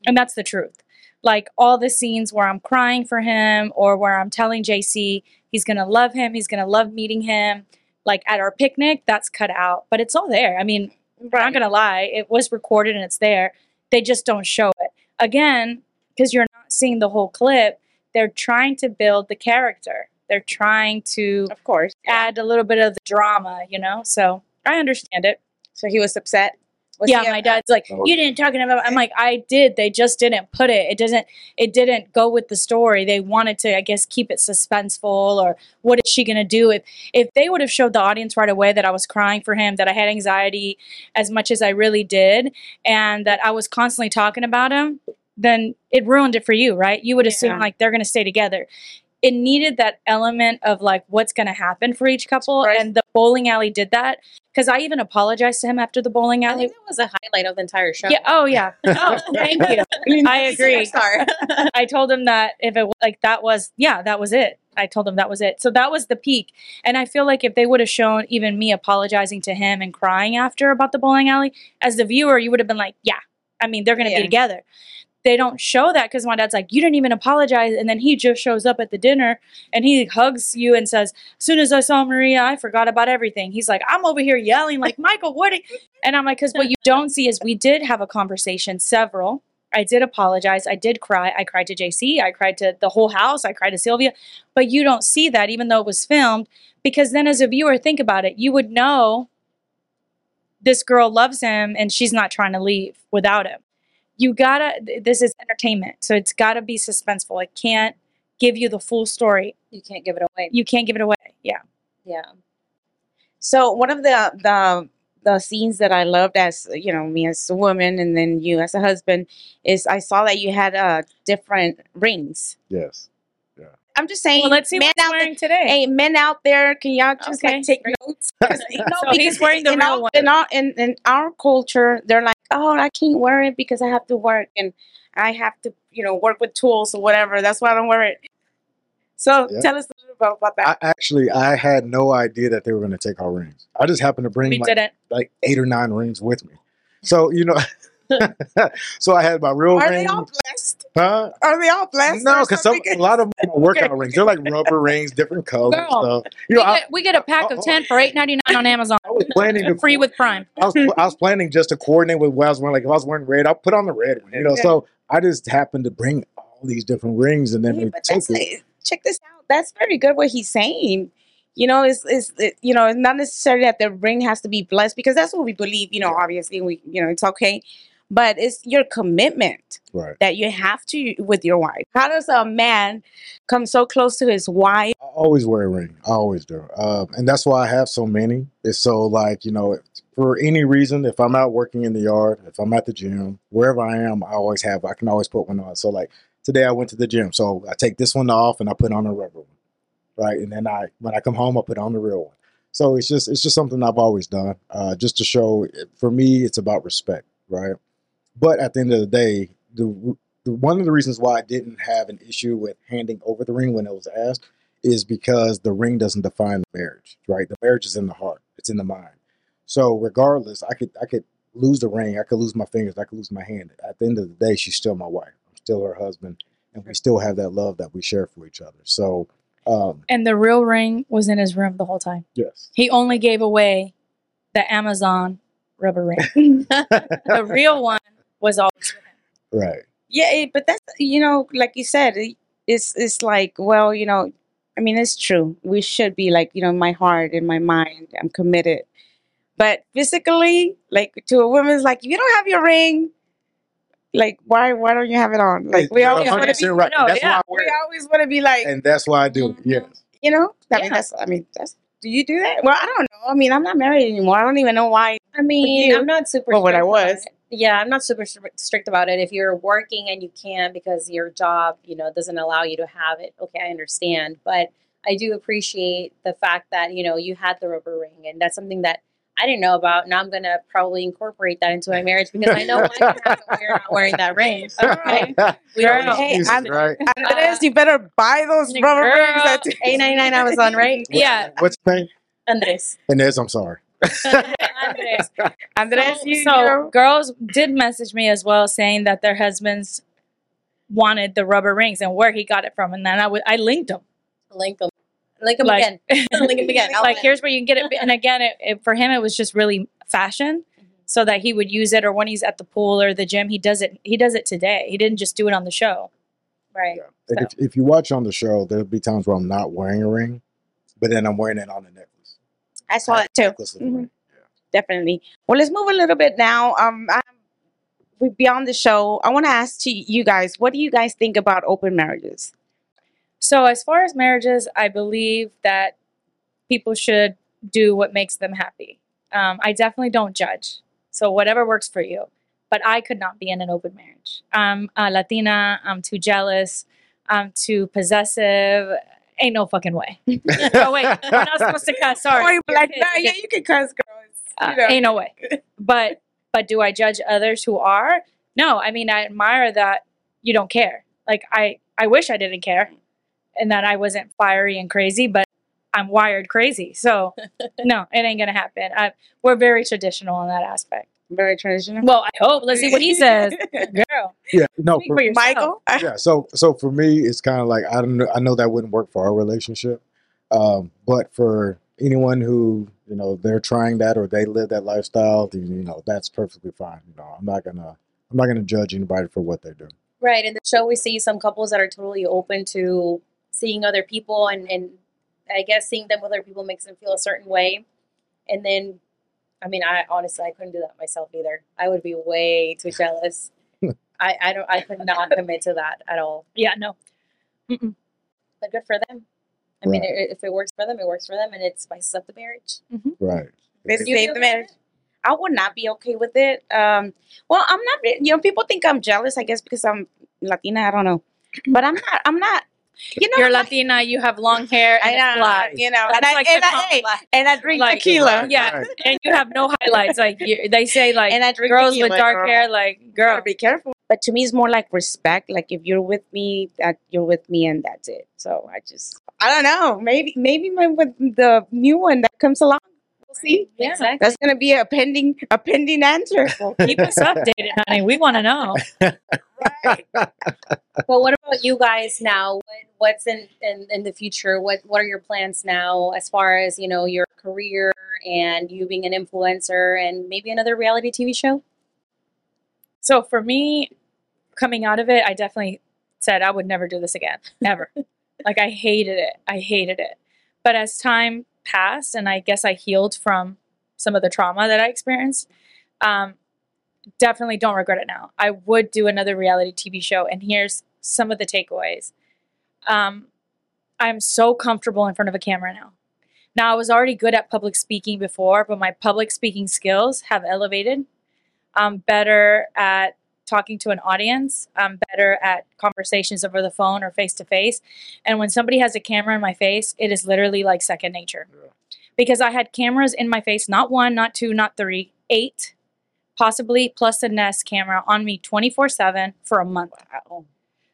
And that's the truth. Like all the scenes where I'm crying for him or where I'm telling J C he's going to love him, he's going to love meeting him. Like at our picnic, that's cut out, but it's all there. I mean, right. I'm not going to lie. It was recorded and it's there. They just don't show it. Again, because you're not seeing the whole clip, they're trying to build the character. They're trying to, of course, add a little bit of the drama, you know? So I understand it. So he was upset? Was yeah, my dad's like, oh. you didn't talk about it. I'm like, I did. They just didn't put it. It doesn't, it didn't go with the story. They wanted to, I guess, keep it suspenseful or what is she going to do? If if they would have showed the audience right away that I was crying for him, that I had anxiety as much as I really did, and that I was constantly talking about him, then it ruined it for you, right? You would assume yeah. like they're going to stay together. It needed that element of like what's going to happen for each couple. Right. And the bowling alley did that. Because I even apologized to him after the bowling alley. I think that was a highlight of the entire show. Yeah. Oh, yeah. Oh, thank you. I agree. I told him that if it was like that was, yeah, that was it. I told him that was it. So that was the peak. And I feel like if they would have shown even me apologizing to him and crying after about the bowling alley, as the viewer, you would have been like, yeah, I mean, they're going to yeah. be together. They don't show that because my dad's like, you didn't even apologize. And then he just shows up at the dinner and he hugs you and says, as soon as I saw Maria, I forgot about everything. He's like, I'm over here yelling like, Michael, what? And I'm like, because what you don't see is we did have a conversation, several. I did apologize. I did cry. I cried to J C. I cried to the whole house. I cried to Sylvia. But you don't see that even though it was filmed, because then as a viewer, think about it. You would know this girl loves him and she's not trying to leave without him. You gotta, this is entertainment. So it's gotta be suspenseful. It can't give you the full story. You can't give it away. You can't give it away. Yeah. Yeah. So one of the, the, the scenes that I loved as, you know, me as a woman and then you as a husband is I saw that you had uh, different rings. Yes. I'm just saying. Well, let's see what he's wearing there, today. Hey, men out there, can y'all just okay. like take notes? No, so he's wearing the real all, one. In, all, in, in our culture, they're like, oh, I can't wear it because I have to work and I have to, you know, work with tools or whatever. That's why I don't wear it. So yeah. tell us a little bit about that. I, actually, I had no idea that they were going to take our rings. I just happened to bring like, like eight or nine rings with me. So, you know. So I had my real ring. Are they all blessed? Huh? Are they all blessed? No, because a lot of them are workout rings. They're like rubber rings, different colors. Girl, stuff. You we, know, get, I, we get a pack I, of ten I, for eight ninety nine on Amazon. I was planning to, free with Prime. I was, I was planning just to coordinate with what I was wearing. Like if I was wearing red, I'll put on the red one. You know, okay. So I just happened to bring all these different rings, and then yeah, we took it. Check this out. That's very good. What he's saying. You know, it's, it's it, you know, it's not necessarily that the ring has to be blessed because that's what we believe. You know, yeah. obviously, we you know it's okay. But it's your commitment right. that you have to with your wife. How does a man come so close to his wife? I always wear a ring. I always do. Uh, and that's why I have so many. It's so like, you know, for any reason, if I'm out working in the yard, if I'm at the gym, wherever I am, I always have, I can always put one on. So like today I went to the gym. So I take this one off and I put on a rubber one. Right. And then I, when I come home, I put on the real one. So it's just, it's just something I've always done uh, just to show, for me, it's about respect. Right. But at the end of the day, the, the one of the reasons why I didn't have an issue with handing over the ring when it was asked is because the ring doesn't define the marriage, right? The marriage is in the heart. It's in the mind. So regardless, I could I could lose the ring. I could lose my fingers. I could lose my hand. At the end of the day, she's still my wife. I'm still her husband. And we still have that love that we share for each other. So, um, and the real ring was in his room the whole time. Yes. He only gave away the Amazon rubber ring. The real one. Was always right. Yeah, it, but that's, you know, like you said, it, it's it's like, well, you know, I mean, it's true. We should be like, you know, my heart and my mind, I'm committed. But physically, like to a woman's like, if you don't have your ring, like why why don't you have it on? Like we always want to be, right. no, that's yeah. why I wear it. We always want to be like, and that's why I do it. Yes. You know, I yeah. mean that's I mean that's. Do you do that? Well, I don't know. I mean, I'm not married anymore. I don't even know why. I mean, you, I'm not super. Well, when I was. Yeah, I'm not super strict about it. If you're working and you can because your job, you know, doesn't allow you to have it. Okay, I understand. But I do appreciate the fact that, you know, you had the rubber ring. And that's something that I didn't know about. Now I'm going to probably incorporate that into my marriage because I know I can have it when you're not wearing that ring. Okay. We are okay. Right. Andres, you better buy those rubber Girl. rings. That's eight ninety-nine Amazon, right? Yeah. What's the name? Andres. Andres, I'm sorry. Andres. Andres, so, you know. So girls did message me as well saying that their husbands wanted the rubber rings and where he got it from, and then I, w- I linked them. Link them. Link them like, again. Link them again. I'll like here's where you can get it. And again, it, it, for him, it was just really fashion, mm-hmm. so that he would use it, or when he's at the pool or the gym, he does it. He does it today. He didn't just do it on the show, right? Yeah. So. If, if you watch on the show, there'll be times where I'm not wearing a ring, but then I'm wearing it on the neck. I saw it too. Mm-hmm. Yeah. Definitely. Well, let's move a little bit now. Um, I'm, we're beyond the show. I want to ask to you guys, what do you guys think about open marriages? So as far as marriages, I believe that people should do what makes them happy. Um, I definitely don't judge. So whatever works for you. But I could not be in an open marriage. I'm a Latina. I'm too jealous. I'm too possessive. Ain't no fucking way. Oh, wait. We're not supposed to cuss. Sorry. Or like, nah, yeah, you can cuss, girls. You know. uh, ain't no way. But but do I judge others who are? No. I mean, I admire that you don't care. Like, I, I wish I didn't care and that I wasn't fiery and crazy, but I'm wired crazy. So, no, it ain't going to happen. I, we're very traditional in that aspect. Very traditional. Well, I hope. Let's see what he says. Girl. Yeah. No. For, for Michael. Yeah. So, so for me, it's kind of like I don't know. I know that wouldn't work for our relationship, um, but for anyone who you know they're trying that or they live that lifestyle, you know, that's perfectly fine. You know, I'm not gonna, I'm not gonna judge anybody for what they're doing. Right. In the show, we see some couples that are totally open to seeing other people, and and I guess seeing them with other people makes them feel a certain way, and then. I mean, I honestly, I couldn't do that myself either. I would be way too jealous. I, I don't, I could not commit to that at all. Yeah, no. Mm-mm. But good for them. I right. mean, it, if it works for them, it works for them, and it spices up the marriage. Mm-hmm. Right. They save the marriage. I would not be okay with it. Um, well, I'm not. You know, people think I'm jealous. I guess because I'm Latina. I don't know, but I'm not. I'm not You know, you're Latina. I, you have long hair. And I know. It's you know, and I, like and, I, and I drink like, tequila. Yeah, right. And you have no highlights. Like you, they say, like and I drink girls tequila, with dark girl. hair, like girl, be careful. But to me, it's more like respect. Like if you're with me, that you're with me, and that's it. So I just, I don't know. Maybe, maybe my, with the new one that comes along. See, yeah, exactly. That's going to be a pending, a pending answer. Well, keep us updated, honey. We want to know. Right. Well, what about you guys now? What, what's in, in in the future? What What are your plans now as far as you know your career and you being an influencer and maybe another reality T V show? So for me, coming out of it, I definitely said I would never do this again, ever. Like I hated it. I hated it. But as time passed and I guess I healed from some of the trauma that I experienced. Um, definitely don't regret it now. I would do another reality T V show, and here's some of the takeaways. Um, I'm so comfortable in front of a camera now. Now, I was already good at public speaking before, but my public speaking skills have elevated. I'm better at talking to an audience. I'm better at conversations over the phone or face-to-face. And when somebody has a camera in my face, it is literally like second nature. Yeah. Because I had cameras in my face, not one, not two, not three, eight, possibly plus a Nest camera on me twenty-four seven for a month. Wow.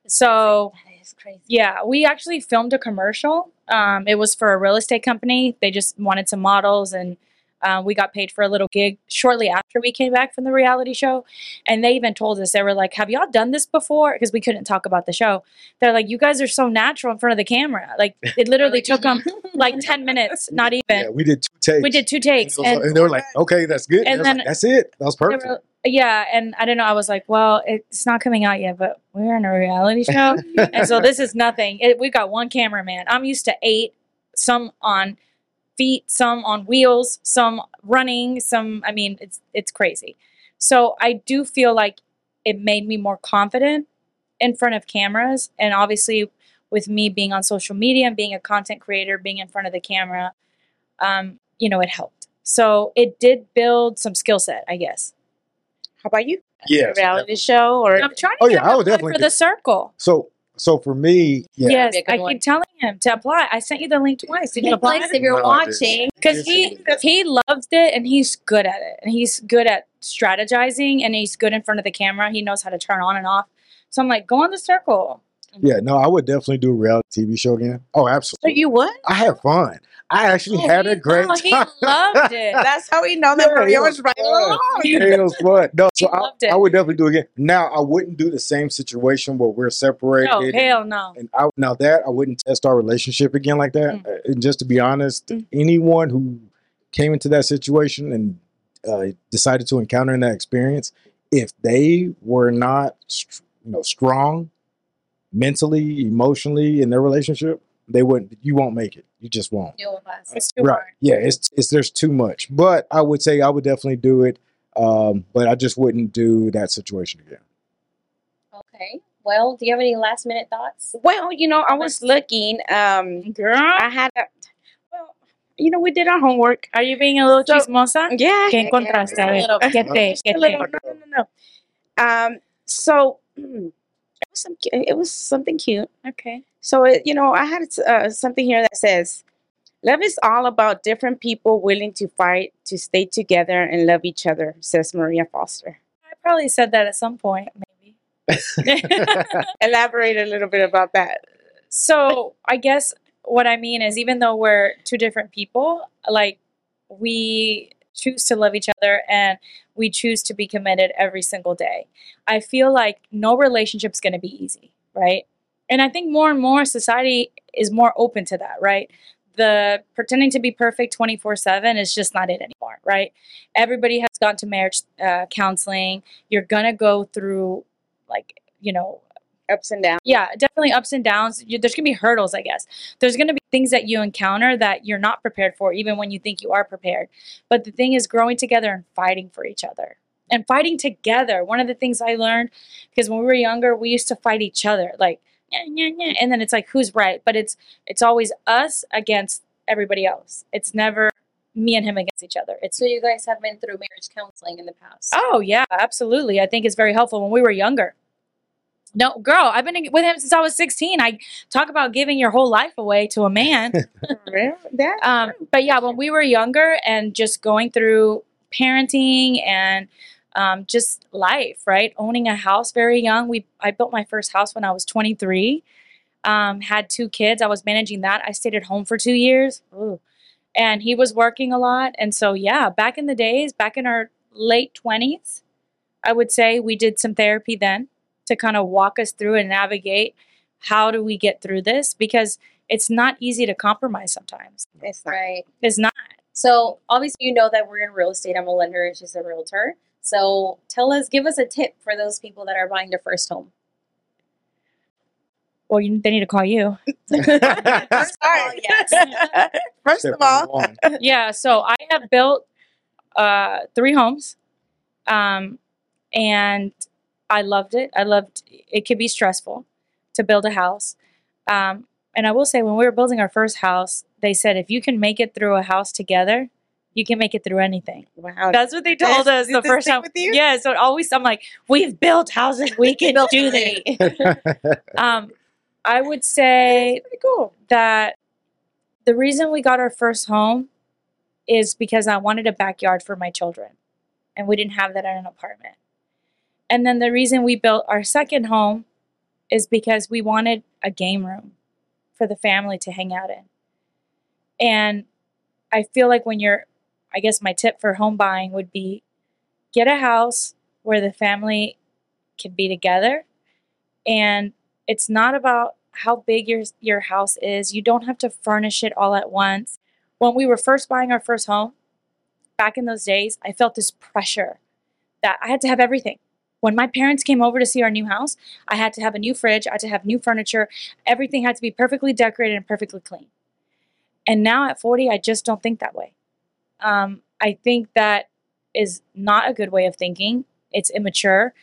That's so crazy. That is crazy. Yeah, we actually filmed a commercial. Um, it was for a real estate company. They just wanted some models and Uh, we got paid for a little gig shortly after we came back from the reality show. And they even told us, they were like, have y'all done this before? Because we couldn't talk about the show. They're like, you guys are so natural in front of the camera. Like, it literally took them like ten minutes, not even. Yeah, we did two takes. We did two takes. And, and, and they were like, okay, that's good. And, and then, like, that's it. That was perfect. Were, yeah. And I don't know. I was like, well, it's not coming out yet, but we're in a reality show. And so this is nothing. It, we got one cameraman. I'm used to eight, some on feet, some on wheels, some running, some, I mean, it's it's crazy. So I do feel like it made me more confident in front of cameras. And obviously with me being on social media and being a content creator, being in front of the camera, um, you know, it helped. So it did build some skill set, I guess. How about you? Yeah. Reality show or I'm trying to oh, yeah, I would definitely for do. The circle. So So for me, yeah. Yes, I one. keep telling him to apply. I sent you the link twice. Did you apply? If you're no, watching, because he he loves it and he's good at it, and he's good at strategizing, and he's good in front of the camera. He knows how to turn on and off. So I'm like, go on the circle. Yeah, no, I would definitely do a reality T V show again. Oh, absolutely. So you would? I had fun. I actually oh, had a great oh, time. He loved it. That's how we know that Maria yeah, was right along. It was fun. No, so I, I would definitely do it again. Now, I wouldn't do the same situation where we're separated. No, hell no. And I, now that, I wouldn't test our relationship again like that. Mm. Uh, and just to be honest, mm. anyone who came into that situation and uh, decided to encounter in that experience, if they were not you know, strong, mentally, emotionally, in their relationship, they wouldn't. You won't make it. You just won't. It's too right. hard. Yeah, it's it's there's too much. But I would say I would definitely do it. Um, but I just wouldn't do that situation again. Okay. Well, do you have any last minute thoughts? Well, you know, I was looking. Um, Girl, I had. A, well, you know, we did our homework. Are you being a little so, chismosa? Yeah. ¿Qué encontraste? Yeah, a little, ¿Qué te? ¿Qué te? No, no, no. Um. So. It was, some, it was something cute. Okay. So, it, you know, I had uh, something here that says, love is all about different people willing to fight, to stay together and love each other, says Maria Foster. I probably said that at some point, maybe. Elaborate a little bit about that. So I guess what I mean is even though we're two different people, like we choose to love each other and we choose to be committed every single day. I feel like no relationship's going to be easy, right? And I think more and more society is more open to that, right? The pretending to be perfect twenty-four seven is just not it anymore, right? Everybody has gone to marriage uh, counseling. You're going to go through like, you know, ups and downs. Yeah, definitely ups and downs. You, there's going to be hurdles, I guess. There's going to be things that you encounter that you're not prepared for, even when you think you are prepared. But the thing is growing together and fighting for each other. And fighting together. One of the things I learned, because when we were younger, we used to fight each other. Like, yeah, yeah, yeah. And then it's like, who's right? But it's it's always us against everybody else. It's never me and him against each other. It's, so you guys have been through marriage counseling in the past? Oh, yeah, absolutely. I think it's very helpful when we were younger. No, girl, I've been with him since I was sixteen. I talk about giving your whole life away to a man. um, but yeah, when we were younger and just going through parenting and um, just life, right? Owning a house very young. We I built my first house when I was twenty-three. Um, had two kids. I was managing that. I stayed at home for two years. Ooh. And he was working a lot. And so, yeah, back in the days, back in our late twenties, I would say we did some therapy then, to kind of walk us through and navigate how do we get through this, because it's not easy to compromise sometimes. It's not. Right. It's not. So obviously, you know that we're in real estate. I'm a lender and she's a realtor. So tell us, give us a tip for those people that are buying their first home. Well, you, they need to call you. First of all, yes. First of all, yeah. So I have built uh, three homes, um, and I loved it. I loved it. Could be stressful to build a house. Um, and I will say, when we were building our first house, they said, if you can make it through a house together, you can make it through anything. Wow. That's what they told us the first time. With you? Yeah. So always, I'm like, we've built houses. We can do this. um, I would say cool. that the reason we got our first home is because I wanted a backyard for my children. And we didn't have that in an apartment. And then the reason we built our second home is because we wanted a game room for the family to hang out in. And I feel like when you're, I guess my tip for home buying would be get a house where the family can be together. And it's not about how big your, your house is. You don't have to furnish it all at once. When we were first buying our first home, back in those days, I felt this pressure that I had to have everything. When my parents came over to see our new house, I had to have a new fridge. I had to have new furniture. Everything had to be perfectly decorated and perfectly clean. And now at forty, I just don't think that way. Um, I think that is not a good way of thinking. It's immature.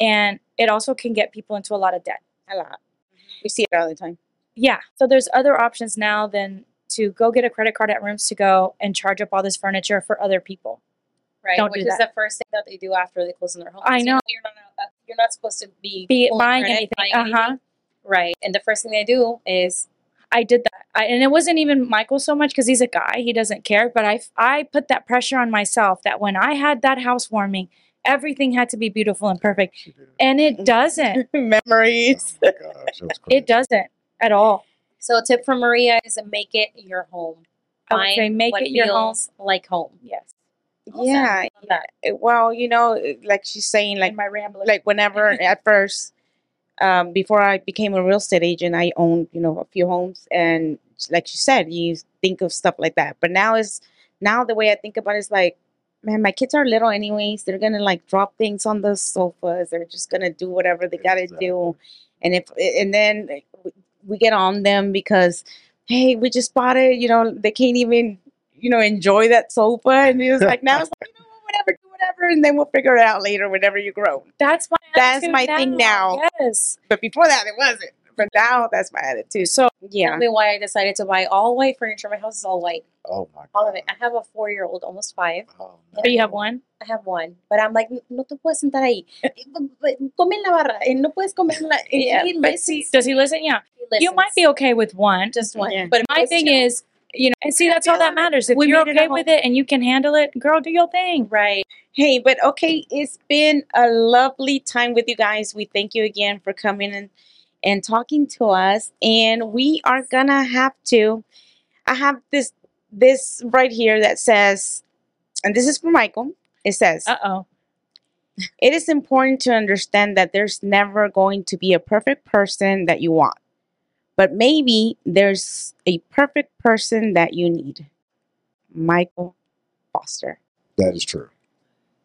And it also can get people into a lot of debt. A lot. We see it all the time. Yeah. So there's other options now than to go get a credit card at Rooms to Go and charge up all this furniture for other people. Right, Don't which do is that. The first thing that they do after they close in their home. I know. You're not, you're not supposed to be, be buying anything. Buying uh-huh. anything. Right. And the first thing they do is... I did that. I, and it wasn't even Michael so much because he's a guy. He doesn't care. But I, I put that pressure on myself that when I had that housewarming, everything had to be beautiful and perfect. And it doesn't. Memories. Oh my gosh, that was crazy. It doesn't at all. So a tip from Maria is make it your home. I would say make it your home. Like home. Yes. Awesome. Yeah, yeah. Well, you know, like she's saying, like my rambling. Like whenever at first, um, before I became a real estate agent, I owned, you know, a few homes, and like she said, you think of stuff like that. But now it's now the way I think about it is like, man, my kids are little anyways. They're gonna like drop things on the sofas. They're just gonna do whatever they gotta exactly. do, and if and then we get on them because hey, we just bought it. You know, they can't even. You know, enjoy that sofa. And he was like, now it's like, you know, whatever, do whatever. And then we'll figure it out later whenever you grow. That's my That's my now. thing now. Yes. But before that, it wasn't. But now that's my attitude. So, yeah. Tell me why I decided to buy all white furniture. My house is all white. Oh, my God. All of it. I have a four-year-old, almost five. Oh, no. But you have one? I have one. But I'm like, no te puedes sentar ahí. Come en la barra. No puedes comer en la... Yeah. He listens. Does he listen? Yeah. He you might be okay with one. Just one. Yeah. But my thing chill. is... You know, and see, that's all that matters. If you're okay with it and you can handle it, girl, do your thing. Right. Hey, but okay, it's been a lovely time with you guys. We thank you again for coming and, and talking to us. And we are going to have to, I have this, this right here that says, and this is for Michael. It says, uh-oh. It is important to understand that there's never going to be a perfect person that you want. But maybe there's a perfect person that you need. Michael Foster. That is true.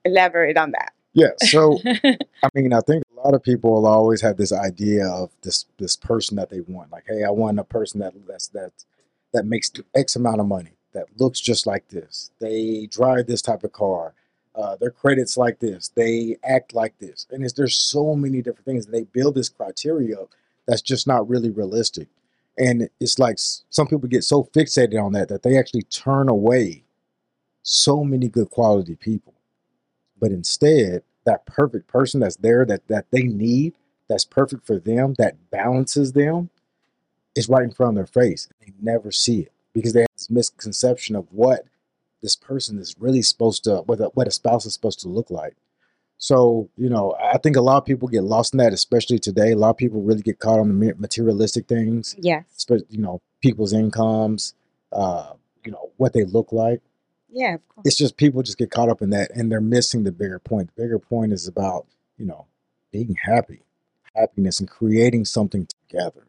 Elaborate on that. Yeah. So, I mean, I think a lot of people will always have this idea of this this person that they want. Like, hey, I want a person that that's, that that makes X amount of money, that looks just like this. They drive this type of car. Uh, their credit's like this. They act like this. And it's, there's so many different things. They build this criteria up. That's just not really realistic. And it's like some people get so fixated on that that they actually turn away so many good quality people. But instead, that perfect person that's there that that they need, that's perfect for them, that balances them, is right in front of their face. They never see it because they have this misconception of what this person is really supposed to, what a, what a spouse is supposed to look like. So, you know, I think a lot of people get lost in that, especially today. A lot of people really get caught on the materialistic things. Yes. Especially, you know, people's incomes, uh, you know, what they look like. Yeah, of course. It's just people just get caught up in that, and they're missing the bigger point. The bigger point is about, you know, being happy, happiness, and creating something together.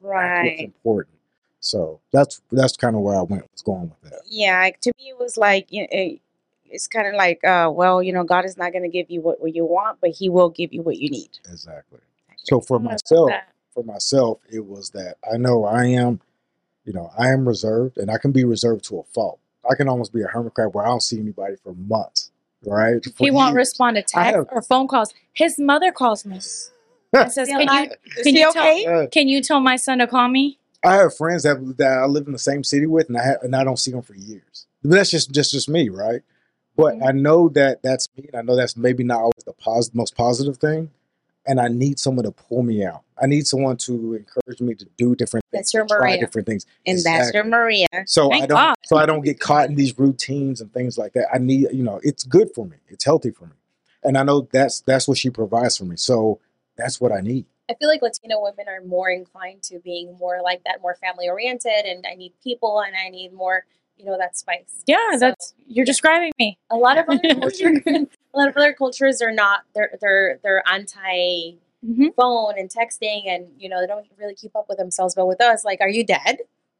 Right. It's important. So that's that's kind of where I went was going with that. Yeah, to me it was like, you know, it, it's kind of like, uh, well, you know, God is not going to give you what, what you want, but He will give you what you need. Exactly. So for myself, for myself, it was that I know I am, you know, I am reserved, and I can be reserved to a fault. I can almost be a hermit crab where I don't see anybody for months, right? For he won't years. respond to texts or phone calls. His mother calls me and says, "Can you, can you okay? tell, can you tell my son to call me?" I have friends that, that I live in the same city with, and I have, and I don't see them for years. But that's just just, just me, right? But mm-hmm. I know that that's me, and I know that's maybe not always the pos- most positive thing. And I need someone to pull me out. I need someone to encourage me to do different things, that's your Maria. Try different things. And exactly. That's your Maria. So Thank I don't, God. so I don't get caught in these routines and things like that. I need, you know, it's good for me. It's healthy for me, and I know that's that's what she provides for me. So that's what I need. I feel like Latino women are more inclined to being more like that, more family oriented, and I need people, and I need more, you know, that spice. Yeah, so that's you're describing me. A lot of other cultures. A lot of other cultures are not, they're they're they're anti phone and texting, and you know, they don't really keep up with themselves. But with us, like, are you dead?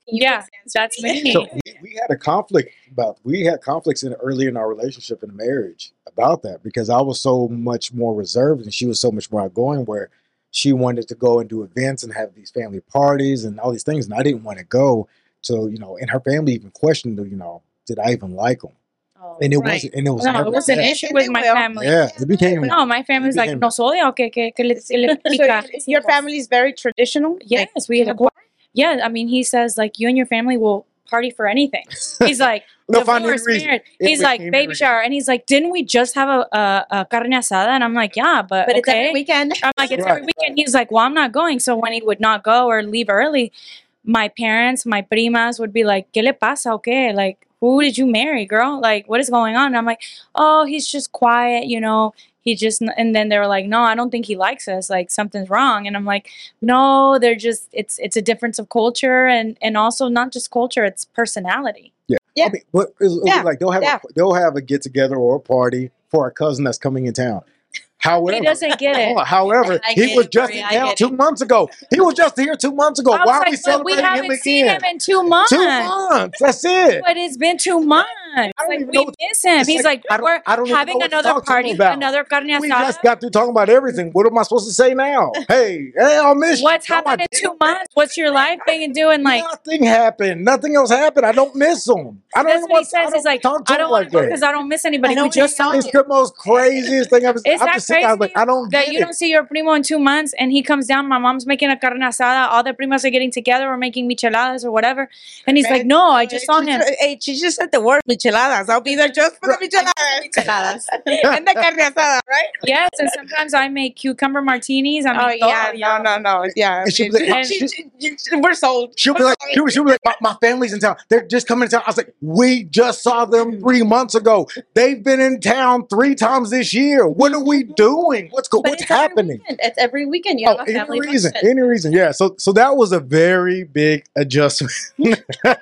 You yeah, that's me. me. So we, we had a conflict about we had conflicts in early in our relationship in marriage about that, because I was so much more reserved and she was so much more outgoing, where she wanted to go and do events and have these family parties and all these things, and I didn't want to go. So, you know, and her family even questioned, you know, did I even like them? And it right. wasn't, and it was, no, it was an issue with my family. Yeah, it became. No, my family's like, no soy, okay, que que le pica. Your family is very traditional. Yes, like, we had a. Yeah, I mean, he says like, you and your family will party for anything. He's like, no divorce, marriage. He's like, baby shower, and he's like, didn't we just have a, a, a carne asada? And I'm like, yeah, but but okay. It's every weekend. I'm like, it's right, every weekend. Right. He's like, well, I'm not going. So when he would not go or leave early, my parents, my primas would be like, ¿qué le pasa? Okay, like. Who did you marry, girl? Like, what is going on? And I'm like, oh, he's just quiet, you know. He just, and then they were like, no, I don't think he likes us. Like, something's wrong. And I'm like, no, they're just, it's it's a difference of culture, and, and also not just culture, it's personality. Yeah, yeah. I mean, but it'll, it'll yeah. Be like they'll have yeah. a, they'll have a get together or a party for a cousin that's coming in town. However, he doesn't get it. Oh, however, he get was it, just Maria, in town two it. months ago. He was just here two months ago. Why like, are we celebrating him again? We haven't seen him in two months. Two months. That's it. But it's been two months. Like, we miss him. He's like, like we're I don't, I don't having another party, another carne asada. We just got through talking about everything. What am I supposed to say now? Hey, hey, I'll miss you. What's happened in two months? What's your life been doing? Like nothing happened. Nothing else happened. I don't miss him. I don't. That's what he says. He's like, I don't want to because I don't miss anybody. We just saw. It's the most craziest thing I've seen. I was like, I don't that you it. don't see your primo in two months, and he comes down. My mom's making a carne asada. All the primas are getting together or making micheladas or whatever. And he's Man, like, no, I just saw him. Hey, she just said the word micheladas. I'll be there just for the micheladas. And the carne asada, right? Yes, and sometimes I make cucumber martinis. I mean, oh, yeah, no, no, no. Yeah. She, and she, she, she, we're sold. She'll be like, she'll, she'll be like my, my family's in town. They're just coming to town. I was like, we just saw them three months ago. They've been in town three times this year. What are we doing? doing what's go- what's happening every it's every weekend you have oh, a family any reason function. any reason yeah so so that was a very big adjustment. That's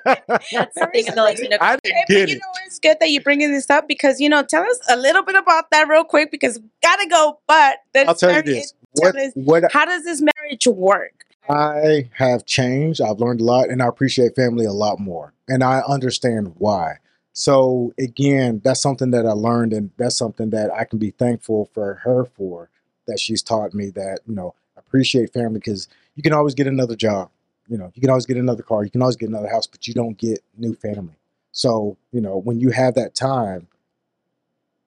something I didn't get hey, it. You know, it's good that you're bringing this up, because you know, tell us a little bit about that real quick, because gotta go, but then I'll tell you this. What, tell us, what, how does this marriage work? I have changed. I've learned a lot, and I appreciate family a lot more, and I understand why. So again, that's something that I learned, and that's something that I can be thankful for her for, that she's taught me that, you know, appreciate family, because you can always get another job, you know, you can always get another car, you can always get another house, but you don't get new family. So, you know, when you have that time,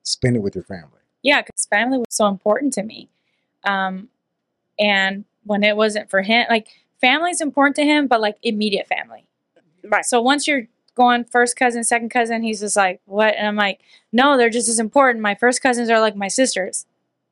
spend it with your family. Yeah, because family was so important to me. Um, and when it wasn't for him, like family's important to him, but like immediate family. Right. So once you're going first cousin, second cousin, he's just like, what? And I'm like, no, they're just as important. My first cousins are like my sisters.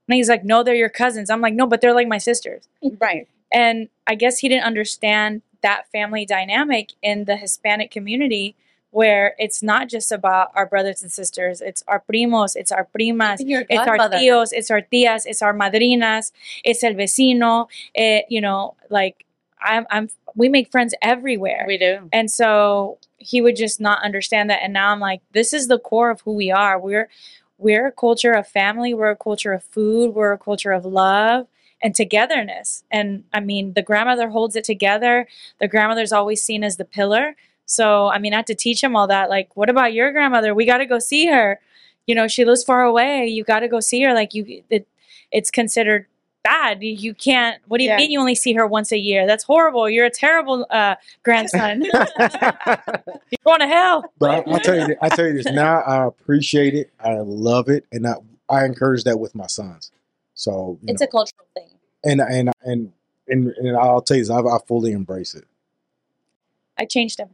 And he's like, no, they're your cousins. I'm like, no, but they're like my sisters. Right. And I guess he didn't understand that family dynamic in the Hispanic community, where it's not just about our brothers and sisters. It's our primos, it's our primas, it's our tíos, it's our tías, it's our madrinas, it's el vecino. It, you know, like I'm, I'm, we make friends everywhere. We do. And so he would just not understand that. And now I'm like, this is the core of who we are. We're, we're a culture of family. We're a culture of food. We're a culture of love and togetherness. And I mean, the grandmother holds it together. The grandmother's always seen as the pillar. So, I mean, I had to teach him all that. Like, what about your grandmother? We got to go see her. You know, she lives far away. You got to go see her. Like, you, it, it's considered bad. You, you can't, what do you yeah. mean you only see her once a year? That's horrible. You're a terrible uh, grandson. You're going to hell. But I, I'll tell you this, I'll tell you this. Now I appreciate it. I love it. And I, I encourage that with my sons. So, you it's know, a cultural thing. And, and, and, and, and I'll tell you this, I, I fully embrace it. I changed him.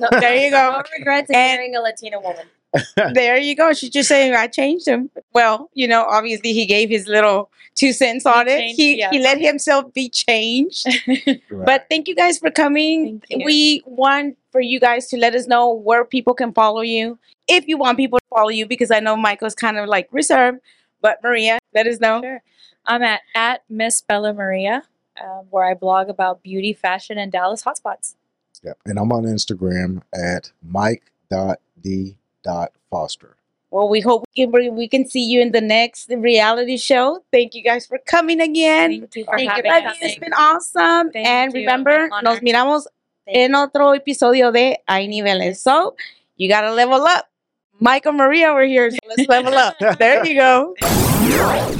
No, there you go. No regrets in marrying a Latina woman. There you go. She's just saying I changed him. Well, you know, obviously he gave his little two cents on he it. Changed, he yeah. he let himself be changed. Right. But thank you guys for coming. We want for you guys to let us know where people can follow you. If you want people to follow you, because I know Michael's kind of like reserved. But Maria, let us know. Sure. I'm at at Miss Bella Maria, uh, where I blog about beauty, fashion, and Dallas hotspots. Yep. And I'm on Instagram at mike dot d dot foster. Well, we hope we can, we can see you in the next reality show. Thank you guys for coming again. Thank you for Thank having us. It's been awesome. Thank and you. Remember, nos miramos Thank en otro episodio de Hay Niveles. So, you got to level up. Mike and Maria were here. So let's level up. There you go.